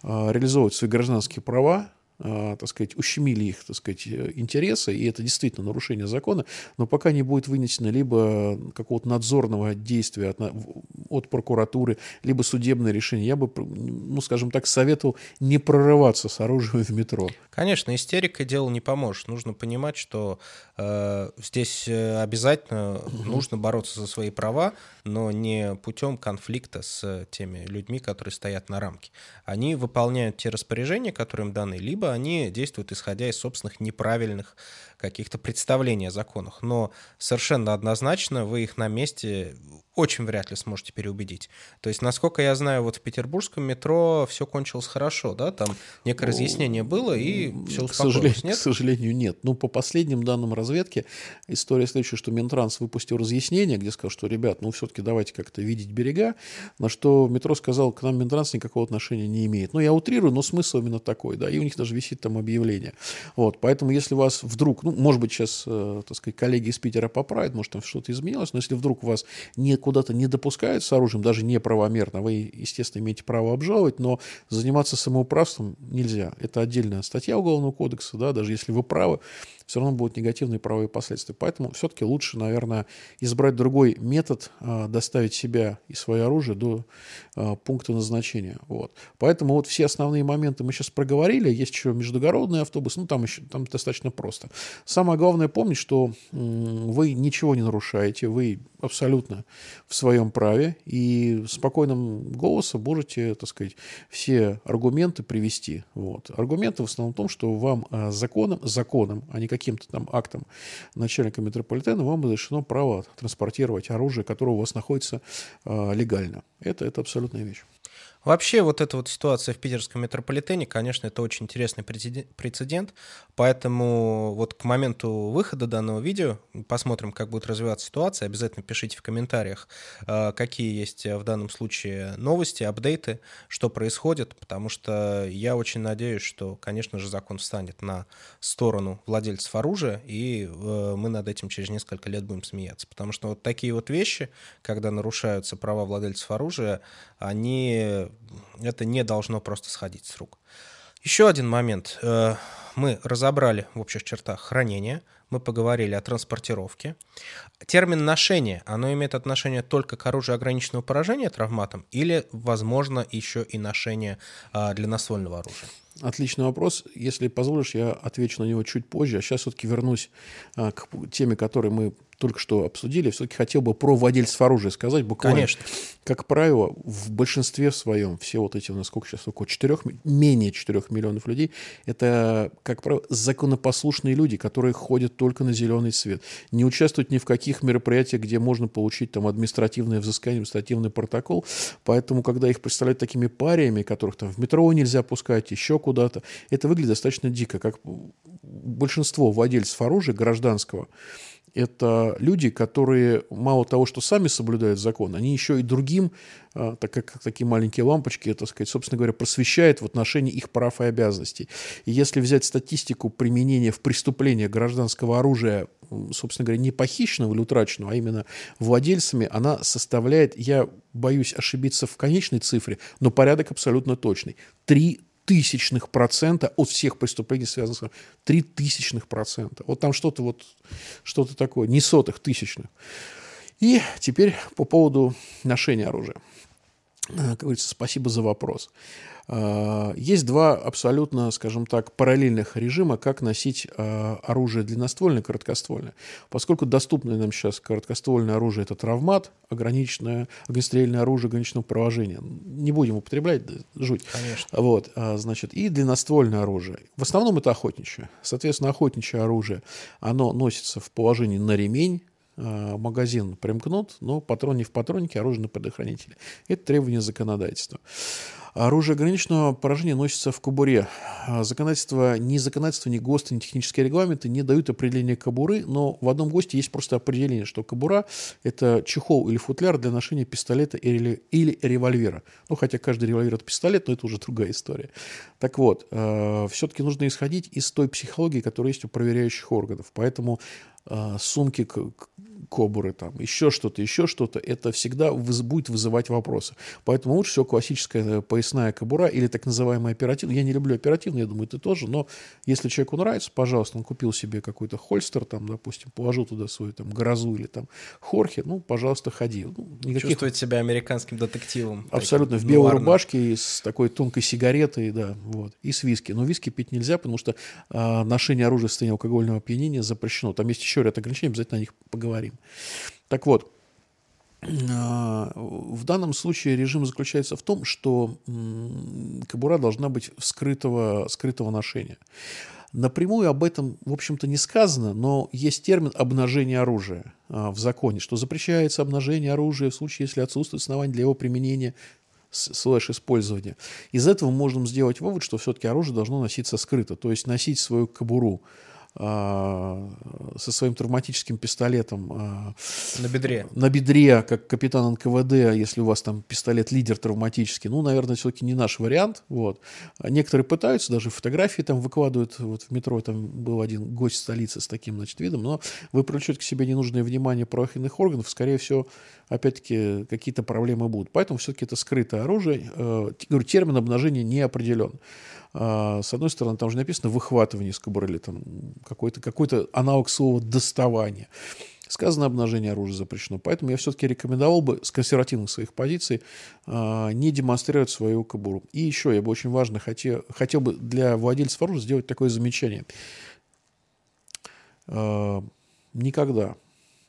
а, реализовывать свои гражданские права, так сказать, ущемили их, так сказать, интересы, и это действительно нарушение закона, но пока не будет вынесено либо какого-то надзорного действия от, от прокуратуры, либо судебное решение, я бы, ну, скажем так, советовал не прорываться с оружием в метро. Конечно, истерикой делу не поможешь. Нужно понимать, что э, здесь обязательно угу. нужно бороться за свои права, но не путем конфликта с теми людьми, которые стоят на рамке. Они выполняют те распоряжения, которые им даны, либо они действуют, исходя из собственных неправильных каких-то представлений о законах. Но совершенно однозначно вы их на месте очень вряд ли сможете переубедить. То есть, насколько я знаю, вот в петербургском метро все кончилось хорошо, да? Там некое разъяснение было, и все успокоилось, нет? К сожалению, нет. Ну, по последним данным разведки, история следующая, что Минтранс выпустил разъяснение, где сказал, что, ребят, ну, все-таки давайте как-то видеть берега, на что метро сказал, к нам Минтранс никакого отношения не имеет. Ну, я утрирую, но смысл именно такой, да, и у них даже висит там объявление. Вот, поэтому, если вас вдруг, ну, может быть, сейчас, так сказать, коллеги из Питера поправят, может, там что-то изменилось, но если вдруг вас не, куда-то не допускают с оружием, даже неправомерно, вы, естественно, имеете право обжаловать, но заниматься самоуправством нельзя. Это отдельная статья Уголовного кодекса, да, даже если вы правы, все равно будут негативные правовые последствия. Поэтому все-таки лучше, наверное, избрать другой метод, э, доставить себя и свое оружие до э, пункта назначения. Вот. Поэтому вот все основные моменты мы сейчас проговорили. Есть еще междугородный автобус, ну там, еще, там достаточно просто. Самое главное помнить, что э, вы ничего не нарушаете, вы абсолютно в своем праве и спокойным голосом можете, так сказать, все аргументы привести. Вот. Аргументы в основном в том, что вам э, законом, законом, а не каким каким-то там актом начальника метрополитена вам разрешено право транспортировать оружие, которое у вас находится э, легально. Это, это абсолютная вещь. Вообще вот эта вот ситуация в питерском метрополитене, конечно, это очень интересный прецедент, поэтому вот к моменту выхода данного видео посмотрим, как будет развиваться ситуация. Обязательно пишите в комментариях, какие есть в данном случае новости, апдейты, что происходит, потому что я очень надеюсь, что, конечно же, закон встанет на сторону владельцев оружия, и мы над этим через несколько лет будем смеяться, потому что вот такие вот вещи, когда нарушаются права владельцев оружия, они... это не должно просто сходить с рук. Еще один момент. Мы разобрали в общих чертах хранение, мы поговорили о транспортировке. Термин «ношение», оно имеет отношение только к оружию ограниченного поражения травматом или, возможно, еще и ношение для наствольного оружия? Отличный вопрос. Если позволишь, я отвечу на него чуть позже. А сейчас все-таки вернусь к теме, которую мы только что обсудили. Все-таки хотел бы про владельцев оружия сказать буквально. Конечно. Как правило, в большинстве своем все вот эти, насколько сейчас, около четырех, менее четырех миллионов людей, это, как правило, законопослушные люди, которые ходят только на зеленый свет. Не участвуют ни в каких мероприятиях, где можно получить там административное взыскание, административный протокол. Поэтому, когда их представляют такими париями, которых там в метро нельзя пускать, еще куда куда-то. Это выглядит достаточно дико. Как большинство владельцев оружия гражданского, это люди, которые мало того, что сами соблюдают закон, они еще и другим, так как такие маленькие лампочки, так сказать, собственно говоря, просвещают в отношении их прав и обязанностей. И если взять статистику применения в преступлениях гражданского оружия, собственно говоря, не похищенного или утраченного, а именно владельцами, она составляет, я боюсь ошибиться в конечной цифре, но порядок абсолютно точный. три тысячных процента от всех преступлений, связанных с... Три тысячных процента. Вот там что-то вот, что-то такое, не сотых, тысячных. И теперь по поводу ношения оружия. Как говорится, спасибо за вопрос. Есть два абсолютно, скажем так, параллельных режима, как носить оружие длинноствольное и короткоствольное. Поскольку доступное нам сейчас короткоствольное оружие – это травмат, ограниченное, огнестрельное оружие ограниченного поражения. Не будем употреблять, да, жуть. Конечно. Вот, значит, и длинноствольное оружие. В основном это охотничье. Соответственно, охотничье оружие, оно носится в положении на ремень, магазин примкнут, но патрон не в патроннике, оружие на предохранителе. Это требование законодательства. Оружие ограниченного поражения носится в кобуре. Законодательство, ни законодательство, ни ГОСТы, ни технические регламенты не дают определения кобуры, но в одном ГОСТе есть просто определение, что кобура – это чехол или футляр для ношения пистолета или, или револьвера. Ну, хотя каждый револьвер – это пистолет, но это уже другая история. Так вот, э, все-таки нужно исходить из той психологии, которая есть у проверяющих органов. Поэтому э, сумки к, к, кобуры, там, еще что-то, еще что-то, это всегда выз, будет вызывать вопросы. Поэтому лучше всего классическое пояснение. Поясная кобура или так называемая оперативная. Я не люблю оперативную, я думаю, ты тоже, но если человеку нравится, пожалуйста, он купил себе какой-то хольстер, там, допустим, положил туда свою там грозу или там хорхи, ну, пожалуйста, ходи. Ну, никаких... Чувствует себя американским детективом. Абсолютно, таким, в белой нуарно. Рубашке и с такой тонкой сигаретой, да, вот, и с виски. Но виски пить нельзя, потому что э, ношение оружия в состоянии алкогольного опьянения запрещено. Там есть еще ряд ограничений, обязательно о них поговорим. Так вот, в данном случае режим заключается в том, что кобура должна быть скрытого, скрытого ношения. Напрямую об этом, в общем-то, не сказано, но есть термин «обнажение оружия» в законе, что запрещается обнажение оружия в случае, если отсутствует основание для его применения слэш использования. Из этого можно сделать вывод, что все-таки оружие должно носиться скрыто, то есть носить свою кобуру со своим травматическим пистолетом на бедре. на бедре, как капитан эн ка вэ дэ, если у вас там пистолет-лидер травматический, ну, наверное, все-таки не наш вариант. Вот. Некоторые пытаются, даже фотографии там выкладывают. Вот в метро там был один гость столицы с таким, значит, видом, но вы привлечете к себе ненужное внимание правоохранительных органов, скорее всего, опять-таки, какие-то проблемы будут. Поэтому все-таки это скрытое оружие. Говорю, термин обнажения не определен. С одной стороны, там же написано «выхватывание из кобуры», или там какой-то, какой-то аналог слова «доставание». Сказано «обнажение оружия запрещено». Поэтому я все-таки рекомендовал бы с консервативных своих позиций не демонстрировать свою кобуру. И еще я бы очень важно хотел, хотел бы для владельцев оружия сделать такое замечание. Никогда,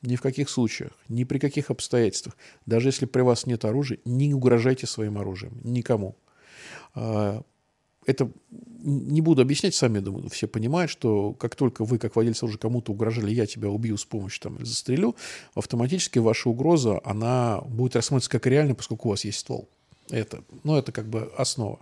ни в каких случаях, ни при каких обстоятельствах, даже если при вас нет оружия, не угрожайте своим оружием никому. Это не буду объяснять, сами, думаю, все понимают, что как только вы, как владелец оружия, кому-то угрожали, я тебя убью с помощью, там, застрелю, автоматически ваша угроза, она будет рассматриваться как реальная, поскольку у вас есть ствол. Это, ну, это как бы основа.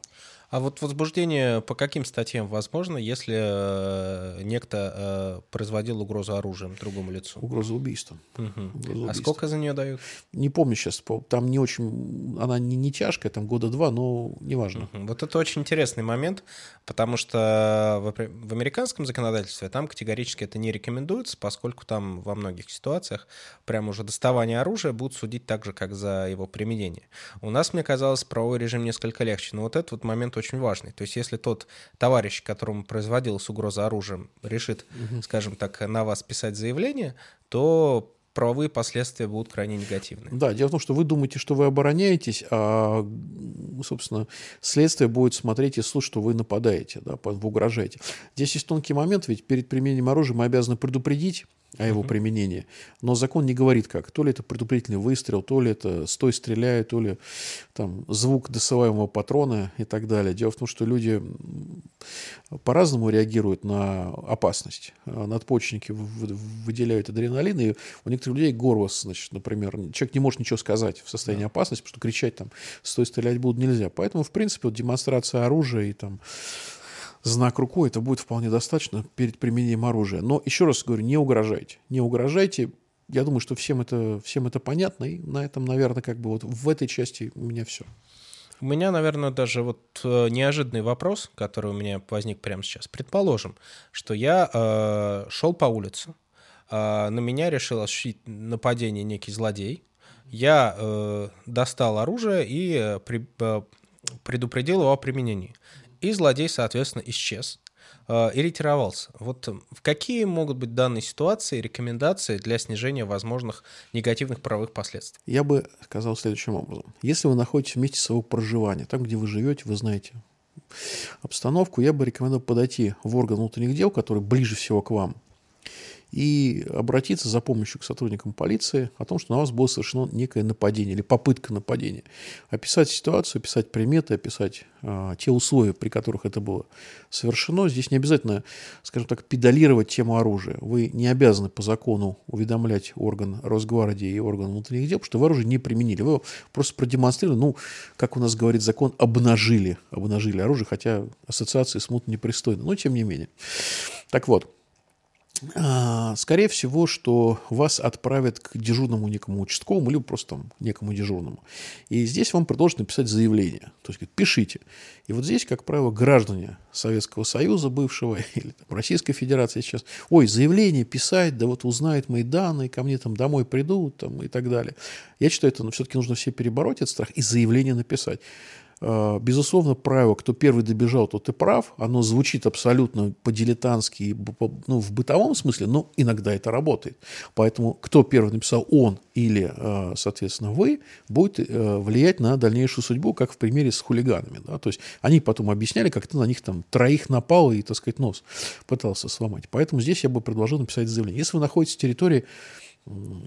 А вот возбуждение по каким статьям возможно, если некто производил угрозу оружием другому лицу? Угрозу убийства. Угу. Угрозу убийства. А сколько за нее дают? Не помню сейчас. Там не очень... Она не, не тяжкая, там года два, но неважно. Угу. Вот это очень интересный момент, потому что в, в американском законодательстве там категорически это не рекомендуется, поскольку там во многих ситуациях прям уже доставание оружия будут судить так же, как за его применение. У нас, мне казалось, правовой режим несколько легче. Но вот этот вот момент очень важный. То есть, если тот товарищ, которому производилась угроза оружием, решит, угу. скажем так, на вас писать заявление, то правовые последствия будут крайне негативные. Да, дело в том, что вы думаете, что вы обороняетесь, а, собственно, следствие будет смотреть и слушать, что вы нападаете, да, вы угрожаете. Здесь есть тонкий момент, ведь перед применением оружия мы обязаны предупредить о его uh-huh. применении. Но закон не говорит как. То ли это предупредительный выстрел, то ли это стой стреляю, то ли там, звук досылаемого патрона и так далее. Дело в том, что люди по-разному реагируют на опасность. Надпочечники выделяют адреналин, и у некоторых людей голос, значит, например, человек не может ничего сказать в состоянии yeah. опасности, потому что кричать там «стой стрелять будут» нельзя. Поэтому, в принципе, вот демонстрация оружия и там... знак рукой, это будет вполне достаточно перед применением оружия. Но еще раз говорю, не угрожайте. Не угрожайте. Я думаю, что всем это, всем это понятно. И на этом, наверное, как бы вот в этой части у меня все. У меня, наверное, даже вот неожиданный вопрос, который у меня возник прямо сейчас. Предположим, что я э, шел по улице, э, на меня решил осуществить нападение некий злодей. Я э, достал оружие и э, при, э, предупредил его о применении. И злодей, соответственно, исчез э, и ретировался. Вот какие могут быть данные ситуации, рекомендации для снижения возможных негативных правовых последствий? Я бы сказал следующим образом. Если вы находитесь в месте своего проживания, там, где вы живете, вы знаете обстановку, я бы рекомендовал подойти в орган внутренних дел, который ближе всего к вам, и обратиться за помощью к сотрудникам полиции о том, что на вас было совершено некое нападение или попытка нападения. Описать ситуацию, описать приметы, описать э, те условия, при которых это было совершено. Здесь не обязательно, скажем так, педалировать тему оружия. Вы не обязаны по закону уведомлять орган Росгвардии и орган внутренних дел, потому что вы оружие не применили. Вы его просто продемонстрировали, ну, как у нас говорит закон, обнажили, обнажили оружие, хотя ассоциации смутно непристойны, но тем не менее. Так вот. Скорее всего, что вас отправят к дежурному некому участковому, либо просто там, некому дежурному. И здесь вам предложат написать заявление. То есть, пишите. И вот здесь, как правило, граждане Советского Союза бывшего или там, Российской Федерации сейчас, ой, заявление писать, да вот узнают мои данные, ко мне там домой придут там, и так далее. Я считаю, это ну, все-таки нужно все перебороть этот страх и заявление написать. Безусловно, правило, кто первый добежал, тот и прав. Оно звучит абсолютно по-дилетантски, ну, в бытовом смысле, но иногда это работает. Поэтому кто первый написал, он или, соответственно, вы, будет влиять на дальнейшую судьбу, как в примере с хулиганами. Да? То есть они потом объясняли, как ты на них там троих напал и, так сказать, нос пытался сломать. Поэтому здесь я бы предложил написать заявление. Если вы находитесь в территории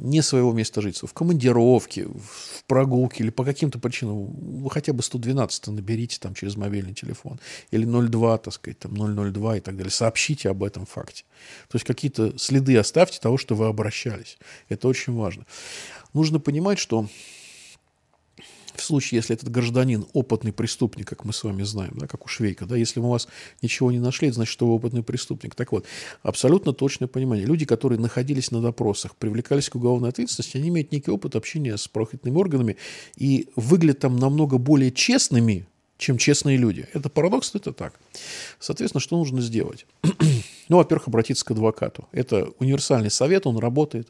не своего места жительства, в командировке, в прогулке или по каким-то причинам, вы хотя бы сто двенадцать наберите там через мобильный телефон, или ноль два, так сказать, там ноль ноль два и так далее, сообщите об этом факте. То есть какие-то следы оставьте того, что вы обращались. Это очень важно. Нужно понимать, что в случае, если этот гражданин опытный преступник, как мы с вами знаем, да, как у Швейка, да, если мы вас ничего не нашли, это значит, что вы опытный преступник. Так вот, абсолютно точное понимание. Люди, которые находились на допросах, привлекались к уголовной ответственности, они имеют некий опыт общения с правоохранительными органами и выглядят там намного более честными, чем честные люди. Это парадокс, это так. Соответственно, что нужно сделать? Ну, во-первых, обратиться к адвокату. Это универсальный совет, он работает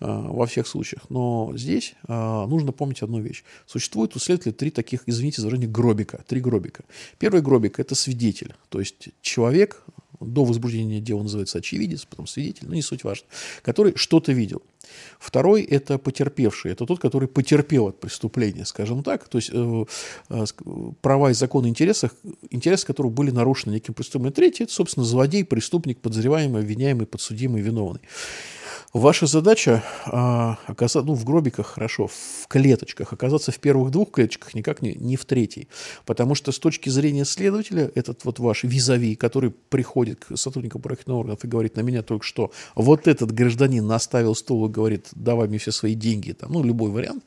э, во всех случаях. Но здесь э, нужно помнить одну вещь. Существует у следователя три таких, извините за выражение, гробика. Три гробика. Первый гробик – это свидетель. То есть человек, до возбуждения дела называется очевидец, потом свидетель, но не суть важно, который что-то видел. Второй – это потерпевший. Это тот, который потерпел от преступления, скажем так. То есть э, э, права и законы интересов, интересы которых были нарушены неким преступлением. Третий – это, собственно, злодей, преступник, подозреваемый, обвиняемый, подсудимый, виновный. Ваша задача э, оказаться, ну, в гробиках хорошо, в клеточках, оказаться в первых двух клеточках, никак не, не в третьей. Потому что с точки зрения следователя, этот вот ваш визави, который приходит к сотруднику правоохранительных органов и говорит: на меня только что вот этот гражданин наставил стул и говорит: давай мне все свои деньги, там, ну, любой вариант,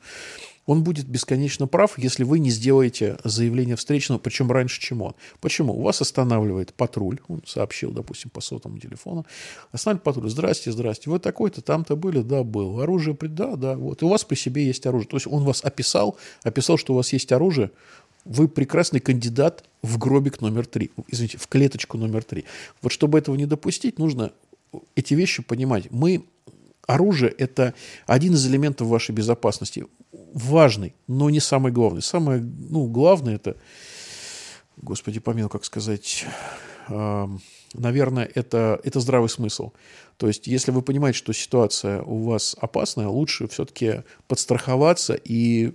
он будет бесконечно прав, если вы не сделаете заявление встречного, причем раньше, чем он. Почему? Вас останавливает патруль, он сообщил, допустим, по сотому телефону, останавливает патруль: здрасте, здрасте, вы такой-то, там-то были, да, был, оружие, да, да, вот, и у вас при себе есть оружие. То есть он вас описал, описал, что у вас есть оружие, вы прекрасный кандидат в гробик номер три, извините, в клеточку номер три. Вот чтобы этого не допустить, нужно эти вещи понимать. Мы... Оружие – это один из элементов вашей безопасности. Важный, но не самый главный. Самое, ну, главное – это, господи помилуй, как сказать, э, наверное, это, это здравый смысл. То есть, если вы понимаете, что ситуация у вас опасная, лучше все-таки подстраховаться и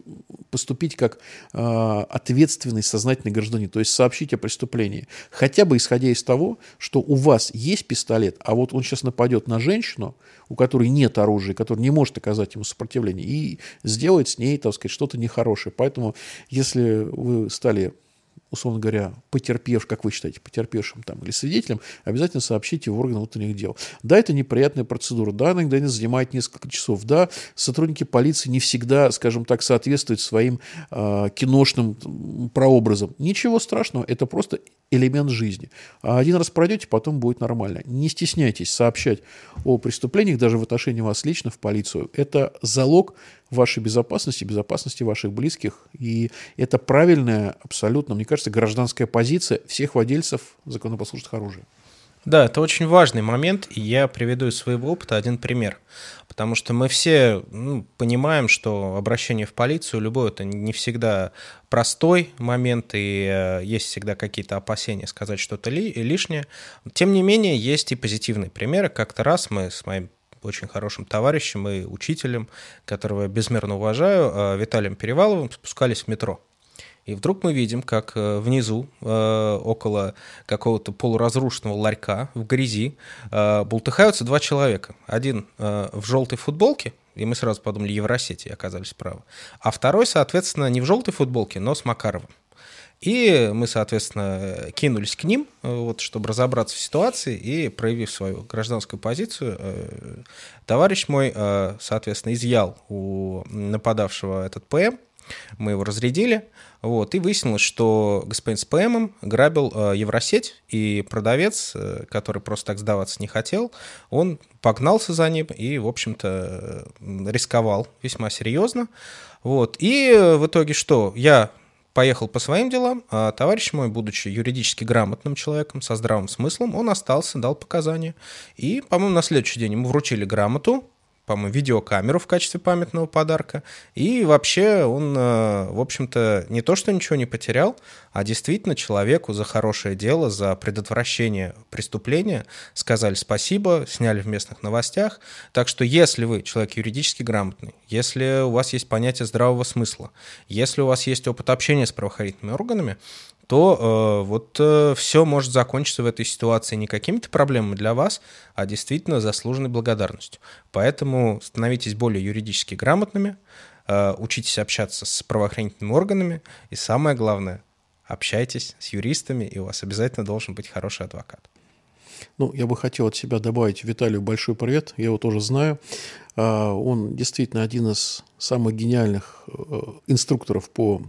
поступить как э, ответственный, сознательный гражданин. То есть, сообщить о преступлении. Хотя бы исходя из того, что у вас есть пистолет, а вот он сейчас нападет на женщину, у которой нет оружия, которая не может оказать ему сопротивление, и сделает с ней, так сказать, что-то нехорошее. Поэтому, если вы стали, условно говоря, потерпевшим, как вы считаете, потерпевшим там, или свидетелем, обязательно сообщите в органы внутренних дел. Да, это неприятная процедура, да, иногда это занимает несколько часов, да, сотрудники полиции не всегда, скажем так, соответствуют своим э, киношным прообразам. Ничего страшного, это просто элемент жизни. А один раз пройдете, потом будет нормально. Не стесняйтесь сообщать о преступлениях, даже в отношении вас лично, в полицию. Это залог вашей безопасности, безопасности ваших близких. И это правильная, абсолютно, мне кажется, гражданская позиция всех владельцев законопослушных оружия. Да, это очень важный момент, и я приведу из своего опыта один пример. Потому что мы все, ну, понимаем, что обращение в полицию, любое, это не всегда простой момент, и есть всегда какие-то опасения сказать что-то ли, лишнее. Тем не менее, есть и позитивные примеры. Как-то раз мы с моим очень хорошим товарищем и учителем, которого я безмерно уважаю, Виталием Переваловым, спускались в метро. И вдруг мы видим, как внизу, около какого-то полуразрушенного ларька, в грязи, бултыхаются два человека. Один в желтой футболке, и мы сразу подумали, Евросеть, и оказались правы. А второй, соответственно, не в желтой футболке, но с Макаровым. И мы, соответственно, кинулись к ним, вот, чтобы разобраться в ситуации, и, проявив свою гражданскую позицию, товарищ мой, соответственно, изъял у нападавшего этот ПМ. Мы его разрядили, вот, и выяснилось, что господин с ПМом грабил э, Евросеть, и продавец, э, который просто так сдаваться не хотел, он погнался за ним и, в общем-то, э, рисковал весьма серьезно. Вот. И э, в итоге что? Я поехал по своим делам, а товарищ мой, будучи юридически грамотным человеком, со здравым смыслом, он остался, дал показания. И, по-моему, на следующий день ему вручили грамоту, по-моему, видеокамеру в качестве памятного подарка. И вообще он, в общем-то, не то что ничего не потерял, а действительно человеку за хорошее дело, за предотвращение преступления сказали спасибо, сняли в местных новостях. Так что если вы человек юридически грамотный, если у вас есть понятие здравого смысла, если у вас есть опыт общения с правоохранительными органами, то э, вот э, все может закончиться в этой ситуации не какими-то проблемами для вас, а действительно заслуженной благодарностью. Поэтому становитесь более юридически грамотными, э, учитесь общаться с правоохранительными органами, и самое главное, общайтесь с юристами, и у вас обязательно должен быть хороший адвокат. Ну, я бы хотел от себя добавить Виталию большой привет, я его тоже знаю. Он действительно один из самых гениальных инструкторов по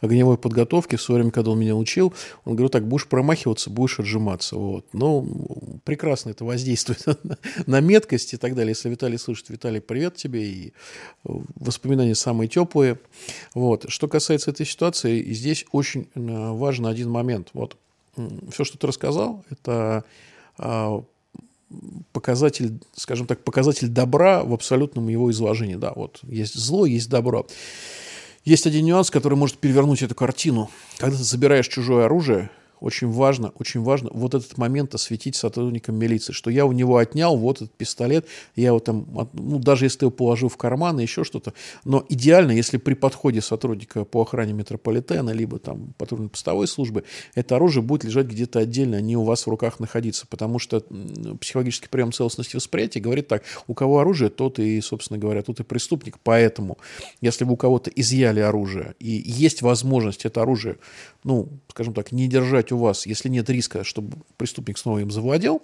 огневой подготовке. В свое время, когда он меня учил, он говорил так: будешь промахиваться, будешь отжиматься. Вот. Ну, прекрасно это воздействует на меткость и так далее. Если Виталий слышит, Виталий, привет тебе. И воспоминания самые теплые. Вот. Что касается этой ситуации, здесь очень важен один момент. Вот. Все, что ты рассказал, это показатель, скажем так, показатель добра в абсолютном его изложении. Да, вот есть зло, есть добро. Есть один нюанс, который может перевернуть эту картину. Когда ты забираешь чужое оружие, очень важно, очень важно вот этот момент осветить сотрудникам милиции, что я у него отнял вот этот пистолет, я его там, ну, даже если его положил в карман и еще что-то, но идеально, если при подходе сотрудника по охране метрополитена, либо там патрульно-постовой службы, это оружие будет лежать где-то отдельно, а не у вас в руках находиться, потому что психологический прием целостности восприятия говорит так: у кого оружие, тот и, собственно говоря, тот и преступник, поэтому, если бы у кого-то изъяли оружие, и есть возможность это оружие, ну, скажем так, не держать у вас, если нет риска, чтобы преступник снова им завладел,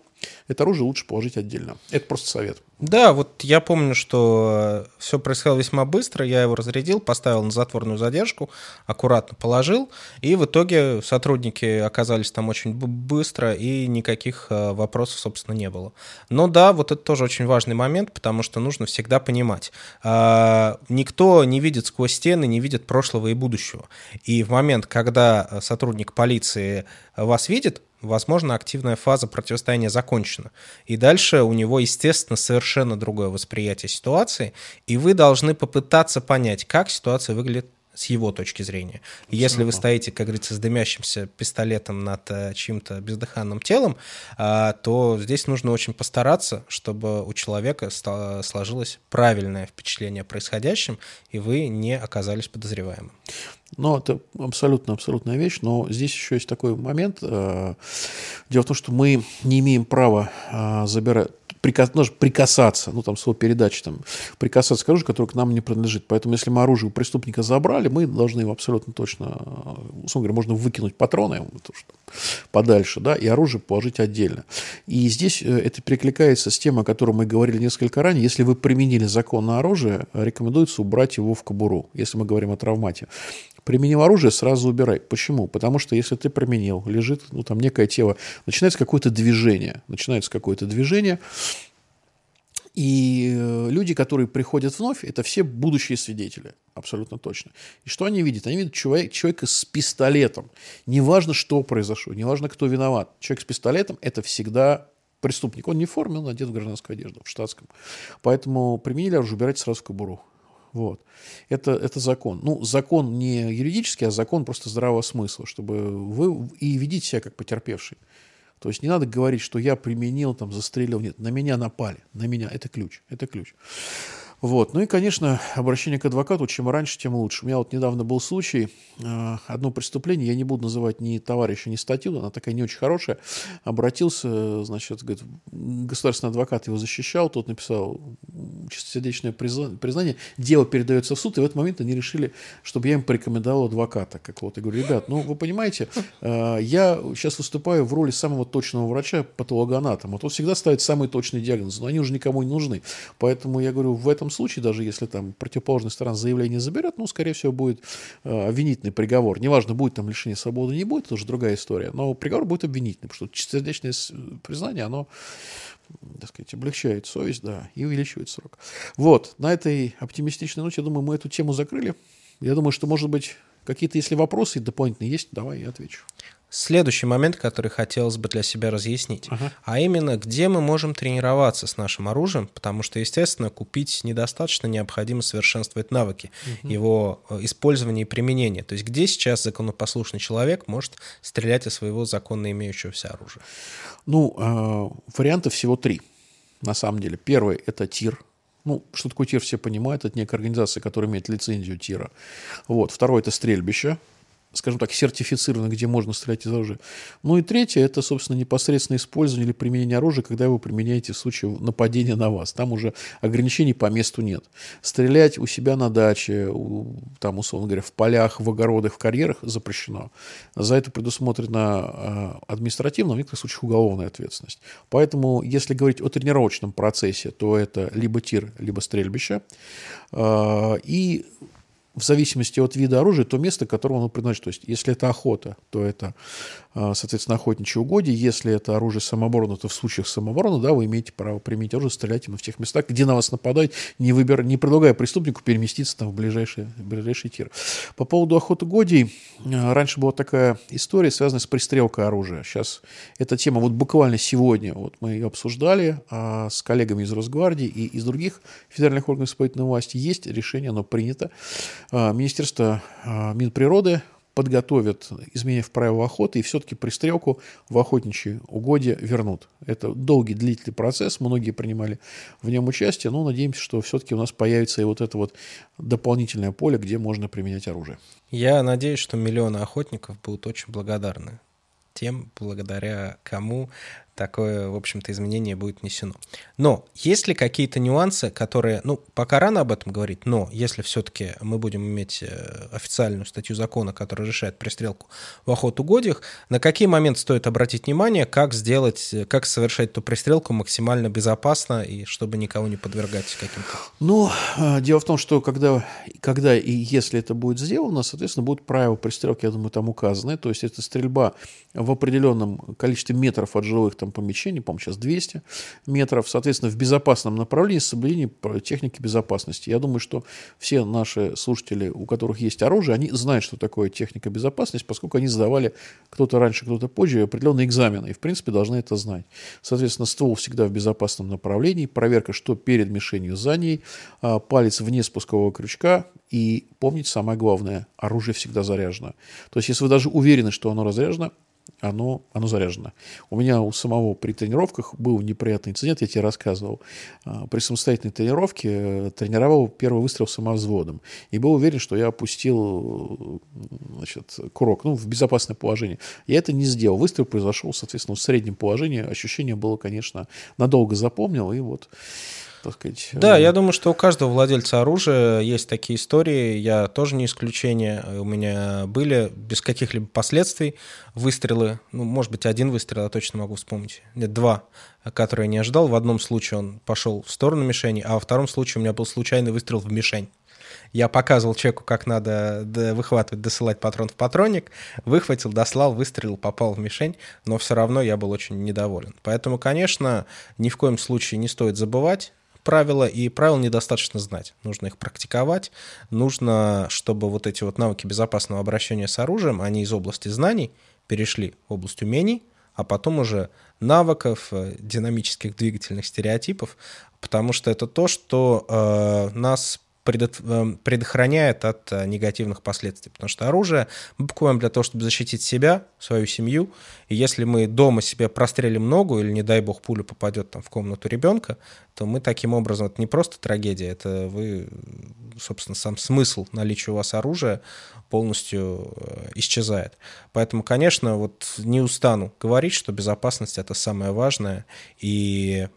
это оружие лучше положить отдельно. Это просто совет. Да, вот я помню, что все происходило весьма быстро. Я его разрядил, поставил на затворную задержку, аккуратно положил. И в итоге сотрудники оказались там очень быстро, и никаких вопросов, собственно, не было. Но да, вот это тоже очень важный момент, потому что нужно всегда понимать. Никто не видит сквозь стены, не видит прошлого и будущего. И в момент, когда сотрудник полиции вас видит, возможно, активная фаза противостояния закончена. И дальше у него, естественно, совершенно другое восприятие ситуации, и вы должны попытаться понять, как ситуация выглядит с его точки зрения. Абсолютно. Если вы стоите, как говорится, с дымящимся пистолетом над чьим-то бездыханным телом, то здесь нужно очень постараться, чтобы у человека сложилось правильное впечатление о происходящем, и вы не оказались подозреваемым. Ну, это абсолютно абсолютная вещь, но здесь еще есть такой момент. Дело в том, что мы не имеем права забирать, прикас, ну, прикасаться, ну, там, слово передачи, там, прикасаться к оружию, которое к нам не принадлежит. Поэтому, если мы оружие у преступника забрали, мы должны его абсолютно точно, условно говоря, можно выкинуть патроны подальше, да, и оружие положить отдельно. И здесь это перекликается с тем, о которой мы говорили несколько ранее. Если вы применили законное оружие, рекомендуется убрать его в кобуру, если мы говорим о травмате. Применил оружие, сразу убирай. Почему? Потому что если ты применил, лежит, ну, там некое тело, начинается какое-то движение, начинается какое-то движение, и люди, которые приходят вновь, это все будущие свидетели, абсолютно точно. И что они видят? Они видят человек, человека с пистолетом. Неважно, что произошло, неважно, кто виноват. Человек с пистолетом – это всегда преступник. Он не в форме, он одет в гражданскую одежду, в штатском. Поэтому применили оружие, убирайте сразу в кобуру. Вот. Это, это закон. Ну, закон не юридический, а закон просто здравого смысла, чтобы вы и ведите себя как потерпевший. То есть не надо говорить, что я применил, там, застрелил. Нет, на меня напали. На меня. Это ключ. Это ключ. Вот. Ну и, конечно, обращение к адвокату. Чем раньше, тем лучше. У меня вот недавно был случай. Одно преступление. Я не буду называть ни товарища, ни статью. Она такая не очень хорошая. Обратился, значит, говорит, государственный адвокат его защищал. Тот написал чистосердечное признание. Дело передается в суд. И в этот момент они решили, чтобы я им порекомендовал адвоката какого-то. Я говорю, ребят, ну вы понимаете, я сейчас выступаю в роли самого точного врача, патологоанатома. Вот он всегда ставит самые точные диагнозы, но они уже никому не нужны. Поэтому я говорю, в этом случае, даже если там противоположная сторона заявление заберет, ну, скорее всего, будет э, обвинительный приговор. Неважно, будет там лишение свободы, не будет, это уже другая история, но приговор будет обвинительный, потому что чистосердечное признание, оно, так сказать, облегчает совесть, да, и увеличивает срок. Вот, на этой оптимистичной ноте, я думаю, мы эту тему закрыли. Я думаю, что, может быть, какие-то, если вопросы дополнительные есть, давай я отвечу. Следующий момент, который хотелось бы для себя разъяснить, ага. А именно, где мы можем тренироваться с нашим оружием, потому что, естественно, купить недостаточно, необходимо совершенствовать навыки, угу. его использования и применения. То есть где сейчас законопослушный человек может стрелять из своего законно имеющегося оружия? Ну, э, вариантов всего три, на самом деле. Первый – это тир. Ну, что такое тир, все понимают. Это некая организация, которая имеет лицензию тира. Вот. Второе – это стрельбище. скажем так, сертифицированы, где можно стрелять из оружия. Ну и третье, это, собственно, непосредственно использование или применение оружия, когда вы применяете в случае нападения на вас. Там уже ограничений по месту нет. Стрелять у себя на даче, у, там, условно говоря, в полях, в огородах, в карьерах запрещено. За это предусмотрена административная, в некоторых случаях уголовная ответственность. Поэтому, если говорить о тренировочном процессе, то это либо тир, либо стрельбище. И в зависимости от вида оружия, то место, к которому оно предназначено. То есть, если это охота, то это, соответственно, охотничьи угодья. Если это оружие самообороны, то в случаях самообороны, да, вы имеете право применить оружие, стрелять именно в тех местах, где на вас нападают, не, выбир... не предлагая преступнику переместиться там, в, ближайший, в ближайший тир. По поводу охоты угодий, раньше была такая история, связанная с пристрелкой оружия. Сейчас эта тема, вот буквально сегодня, вот мы ее обсуждали а, с коллегами из Росгвардии и из других федеральных органов исполнительной власти. Есть решение, оно принято. Министерство Минприроды подготовят изменения в правила охоты и все-таки пристрелку в охотничьи угодья вернут. Это долгий, длительный процесс, многие принимали в нем участие, но надеемся, что все-таки у нас появится и вот это вот дополнительное поле, где можно применять оружие. Я надеюсь, что миллионы охотников будут очень благодарны тем, благодаря кому такое, в общем-то, изменение будет внесено. Но есть ли какие-то нюансы, которые, ну, пока рано об этом говорить, но если все-таки мы будем иметь официальную статью закона, которая решает пристрелку в охотугодьях, на какие моменты стоит обратить внимание, как сделать, как совершать эту пристрелку максимально безопасно и чтобы никого не подвергать каким-то... Ну, дело в том, что когда, когда и если это будет сделано, соответственно, будут правила пристрелки, я думаю, там указаны, то есть это стрельба в определенном количестве метров от жилых там помещений, по-моему, сейчас двести метров, соответственно, в безопасном направлении с соблюдением техники безопасности. Я думаю, что все наши слушатели, у которых есть оружие, они знают, что такое техника безопасности, поскольку они сдавали кто-то раньше, кто-то позже определенные экзамены, и, в принципе, должны это знать. Соответственно, ствол всегда в безопасном направлении, проверка, что перед мишенью, за ней, палец вне спускового крючка, и помнить самое главное, оружие всегда заряжено. То есть, если вы даже уверены, что оно разряжено, Оно, оно заряжено. У меня у самого при тренировках был неприятный инцидент, я тебе рассказывал. При самостоятельной тренировке тренировал первый выстрел самовзводом. И был уверен, что я опустил, значит, курок, ну, в безопасное положение. Я это не сделал. Выстрел произошел, соответственно, в среднем положении. Ощущение было, конечно, надолго запомнил. И вот... Так сказать, да, э... я думаю, что у каждого владельца оружия есть такие истории. Я тоже не исключение. У меня были без каких-либо последствий выстрелы. Ну, может быть, один выстрел, я точно могу вспомнить. Нет, два, которые я не ожидал. В одном случае он пошел в сторону мишени, а во втором случае у меня был случайный выстрел в мишень. Я показывал человеку, как надо выхватывать, досылать патрон в патронник. Выхватил, дослал, выстрелил, попал в мишень. Но все равно я был очень недоволен. Поэтому, конечно, ни в коем случае не стоит забывать правила, и правил недостаточно знать. Нужно их практиковать, нужно, чтобы вот эти вот навыки безопасного обращения с оружием, они из области знаний перешли в область умений, а потом уже навыков, динамических двигательных стереотипов, потому что это то, что э, нас предохраняет от негативных последствий. Потому что оружие мы покупаем для того, чтобы защитить себя, свою семью. И если мы дома себе прострелим ногу или, не дай бог, пуля попадет там в комнату ребенка, то мы таким образом... Это не просто трагедия, это вы, собственно, сам смысл наличия у вас оружия полностью исчезает. Поэтому, конечно, вот не устану говорить, что безопасность — это самое важное. И...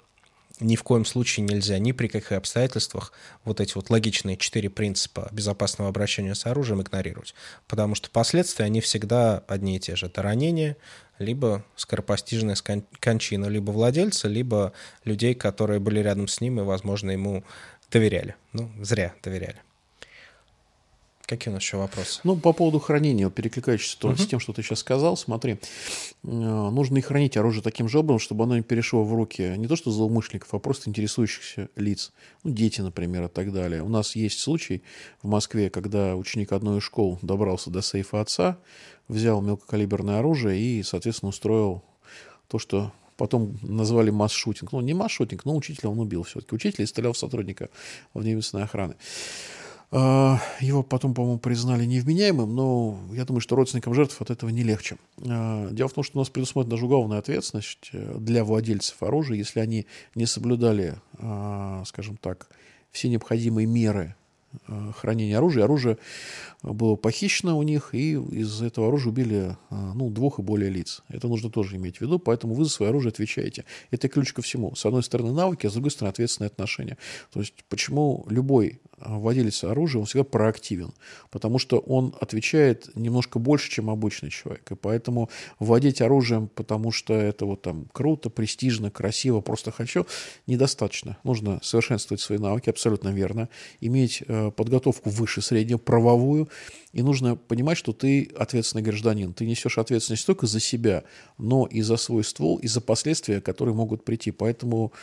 ни в коем случае нельзя, ни при каких обстоятельствах, вот эти вот логичные четыре принципа безопасного обращения с оружием игнорировать. Потому что последствия, они всегда одни и те же. Это ранение, либо скоропостижная кончина, либо владельца, либо людей, которые были рядом с ним и, возможно, ему доверяли. Ну, зря доверяли. Какие у нас еще вопросы? Ну, по поводу хранения, перекликающийся uh-huh. с тем, что ты сейчас сказал, смотри, нужно и хранить оружие таким же образом, чтобы оно не перешло в руки не то что злоумышленников, а просто интересующихся лиц. Ну, дети, например, и так далее. У нас есть случай в Москве, когда ученик одной из школ добрался до сейфа отца, взял мелкокалиберное оружие и, соответственно, устроил то, что... Потом назвали масс-шутинг. Ну, не масс-шутинг, но учителя он убил все-таки. Учитель стрелял в сотрудника вневедомственной охраны. Его потом, по-моему, признали невменяемым, но я думаю, что родственникам жертв от этого не легче. Дело в том, что у нас предусмотрена даже уголовная ответственность для владельцев оружия, если они не соблюдали, скажем так, все необходимые меры хранения оружия. Оружие было похищено у них, и из этого оружия убили ну, двух и более лиц. Это нужно тоже иметь в виду, поэтому вы за свое оружие отвечаете. Это ключ ко всему. С одной стороны навыки, а с другой стороны ответственные отношения. То есть почему любой владелец оружия, он всегда проактивен, потому что он отвечает немножко больше, чем обычный человек. И поэтому владеть оружием, потому что это вот там круто, престижно, красиво, просто хочу, недостаточно. Нужно совершенствовать свои навыки, абсолютно верно, иметь э, подготовку выше среднего, правовую, и нужно понимать, что ты ответственный гражданин. Ты несешь ответственность только за себя, но и за свой ствол, и за последствия, которые могут прийти. Поэтому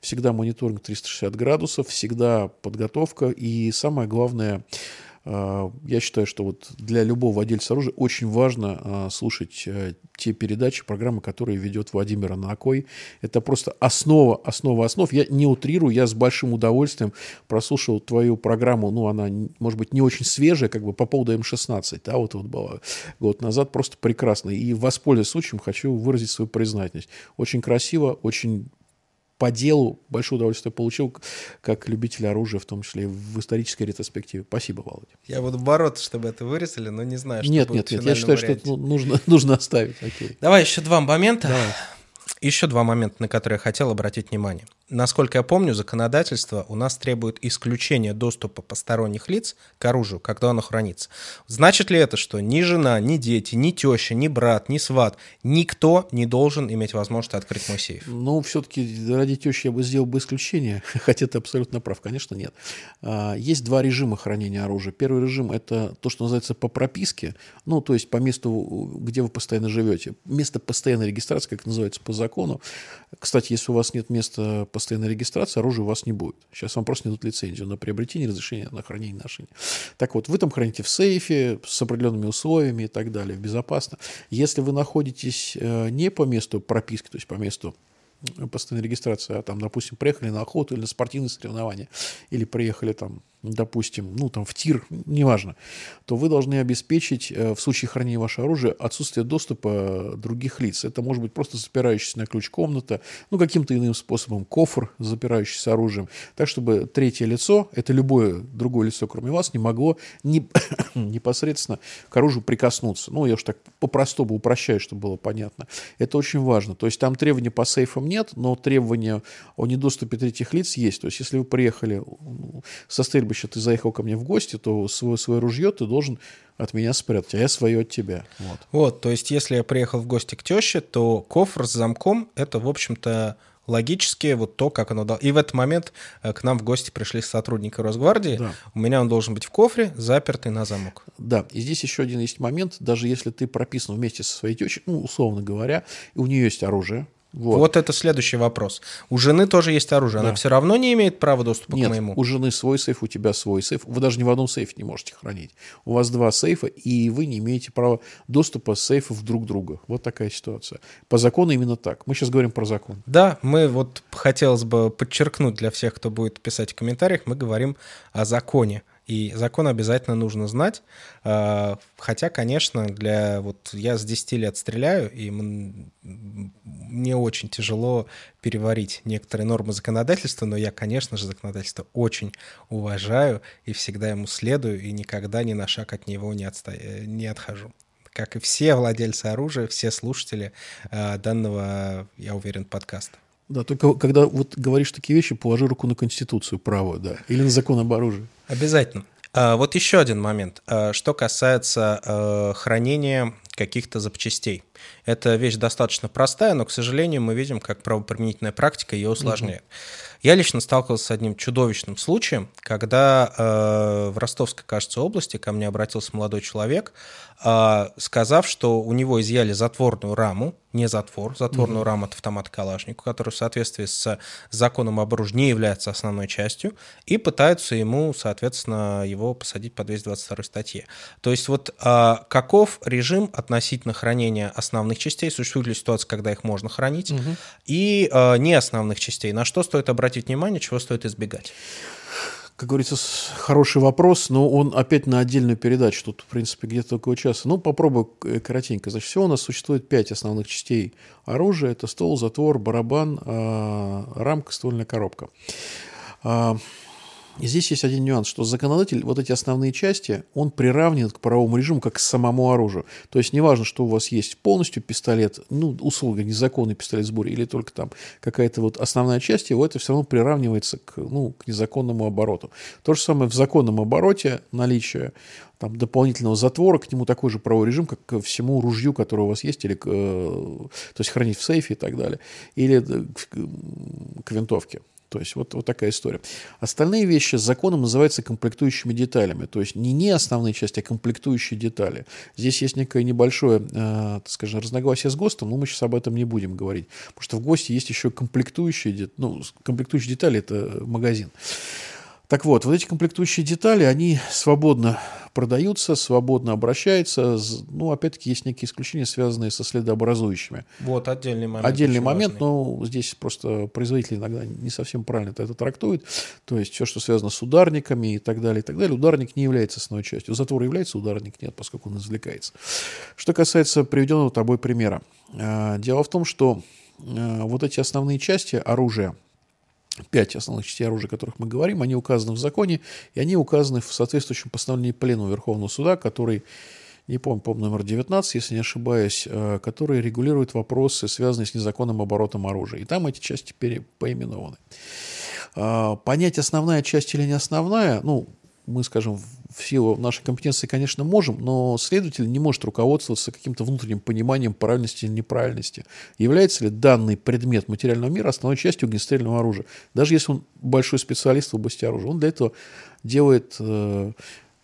всегда мониторинг триста шестьдесят градусов, всегда подготовка. И самое главное, я считаю, что вот для любого владельца оружия очень важно слушать те передачи, программы, которые ведет Владимир Онокой. Это просто основа, основа основ. Я не утрирую, я с большим удовольствием прослушал твою программу. Ну, она, может быть, не очень свежая, как бы по поводу эм шестнадцать. Да, вот, вот была год назад, просто прекрасно. И воспользуясь случаем, хочу выразить свою признательность. Очень красиво, очень по делу, большое удовольствие получил, как любитель оружия, в том числе и в исторической ретроспективе. Спасибо, Володя. Я буду бороться, чтобы это вырезали, но не знаю, что нет, будет. Нет, нет, я считаю, варианте. Что это нужно, нужно оставить. Окей. Давай еще два момента. Давай. Еще два момента, на которые я хотел обратить внимание. Насколько я помню, законодательство у нас требует исключения доступа посторонних лиц к оружию, когда оно хранится. Значит ли это, что ни жена, ни дети, ни теща, ни брат, ни сват, никто не должен иметь возможность открыть мой сейф? Ну, все-таки ради тещи я бы сделал бы исключение, хотя ты абсолютно прав, конечно, нет. Есть два режима хранения оружия. Первый режим – это то, что называется по прописке, ну, то есть по месту, где вы постоянно живете. Место постоянной регистрации, как называется по закону. Кстати, если у вас нет места постоянной регистрации, оружия у вас не будет. Сейчас вам просто не дадут лицензию на приобретение, разрешение на хранение, ношение. Так вот, вы там храните в сейфе с определенными условиями и так далее, безопасно. Если вы находитесь не по месту прописки, то есть по месту постоянной регистрации, а там, допустим, приехали на охоту или на спортивные соревнования, или приехали там, допустим, ну там в тир, неважно, то вы должны обеспечить в случае хранения вашего оружия отсутствие доступа других лиц. Это может быть просто запирающаяся на ключ комната, ну каким-то иным способом кофр, запирающийся с оружием, так чтобы третье лицо, это любое другое лицо, кроме вас, не могло не, непосредственно к оружию прикоснуться. Ну я уж так по-простому упрощаю, чтобы было понятно. Это очень важно. То есть там требований по сейфам нет, но требования о недоступе третьих лиц есть. То есть если вы приехали со стрельбы, если ты заехал ко мне в гости, то свое, свое ружье ты должен от меня спрятать, а я свое от тебя. Вот. Вот, то есть если я приехал в гости к теще, то кофр с замком – это, в общем-то, логически вот то, как оно дало. И в этот момент к нам в гости пришли сотрудники Росгвардии. Да. У меня он должен быть в кофре, запертый на замок. Да, и здесь еще один есть момент. Даже если ты прописан вместе со своей тещей, ну, условно говоря, и у нее есть оружие, Вот. вот это следующий вопрос. У жены тоже есть оружие. Да. Она все равно не имеет права доступа Нет, к моему? Нет, у жены свой сейф, у тебя свой сейф. Вы даже ни в одном сейфе не можете хранить. У вас два сейфа, и вы не имеете права доступа сейфов друг друга. Вот такая ситуация. По закону именно так. Мы сейчас говорим про закон. Да, мы вот хотелось бы подчеркнуть для всех, кто будет писать в комментариях, мы говорим о законе. И закон обязательно нужно знать, хотя, конечно, для вот я с десяти лет стреляю, и мне очень тяжело переварить некоторые нормы законодательства, но я, конечно же, законодательство очень уважаю и всегда ему следую, и никогда ни на шаг от него не, отста... не отхожу. Как и все владельцы оружия, все слушатели данного, я уверен, подкаста. Да, только когда вот говоришь такие вещи, положи руку на Конституцию правую, да, или на закон об оружии. Обязательно. А, вот еще один момент, а, что касается а, хранения каких-то запчастей. Это вещь достаточно простая, но, к сожалению, мы видим, как правоприменительная практика ее усложняет. Угу. Я лично сталкивался с одним чудовищным случаем, когда э, в Ростовской, кажется, области ко мне обратился молодой человек, э, сказав, что у него изъяли затворную раму, не затвор, затворную mm-hmm. раму от автомата Калашникова, которая в соответствии с законом об оружии не является основной частью, и пытаются ему, соответственно, его посадить по двести двадцать второй статье. То есть вот э, каков режим относительно хранения основных частей, существует ли ситуация, когда их можно хранить, mm-hmm. и э, не основных частей, на что стоит обратить внимание, чего стоит избегать? Как говорится, хороший вопрос, но он опять на отдельную передачу. Тут, в принципе, где-то около часа. Ну, попробую коротенько. Значит, всего у нас существует пять основных частей оружия. Это ствол, затвор, барабан, рамка, ствольная коробка. И здесь есть один нюанс, что законодатель вот эти основные части, он приравнен к правовому режиму как к самому оружию. То есть неважно, что у вас есть полностью пистолет, ну, условно, незаконный пистолет в сборе, или только там какая-то вот основная часть, его это все равно приравнивается к, ну, к незаконному обороту. То же самое в законном обороте наличие там, дополнительного затвора, к нему такой же правовой режим, как ко всему ружью, которое у вас есть, или к, э, то есть хранить в сейфе и так далее, или к, к винтовке. То есть вот, вот такая история. Остальные вещи законом называются комплектующими деталями. То есть не, не основные части, а комплектующие детали. Здесь есть некое небольшое, э, скажем, разногласие с ГОСТом, но мы сейчас об этом не будем говорить. Потому что в ГОСТе есть еще комплектующие, ну, комплектующие детали, это магазин. Так вот, вот эти комплектующие детали, они свободно продаются, свободно обращаются. Ну, опять-таки, есть некие исключения, связанные со следообразующими. Вот отдельный момент. Отдельный момент, важный. Но здесь просто производители иногда не совсем правильно это трактуют. То есть все, что связано с ударниками и так далее, и так далее. Ударник не является основной частью. Затвор является, ударник нет, поскольку он извлекается. Что касается приведенного тобой примера. Дело в том, что вот эти основные части оружия, пять основных частей оружия, о которых мы говорим, они указаны в законе, и они указаны в соответствующем постановлении Пленума Верховного Суда, который, не помню, помню, номер девятнадцать, если не ошибаюсь, который регулирует вопросы, связанные с незаконным оборотом оружия. И там эти части перепоименованы. Понять, основная часть или не основная, ну, мы, скажем, в силу нашей компетенции, конечно, можем, но следователь не может руководствоваться каким-то внутренним пониманием правильности или неправильности. Является ли данный предмет материального мира основной частью огнестрельного оружия? Даже если он большой специалист в области оружия, он для этого делает э,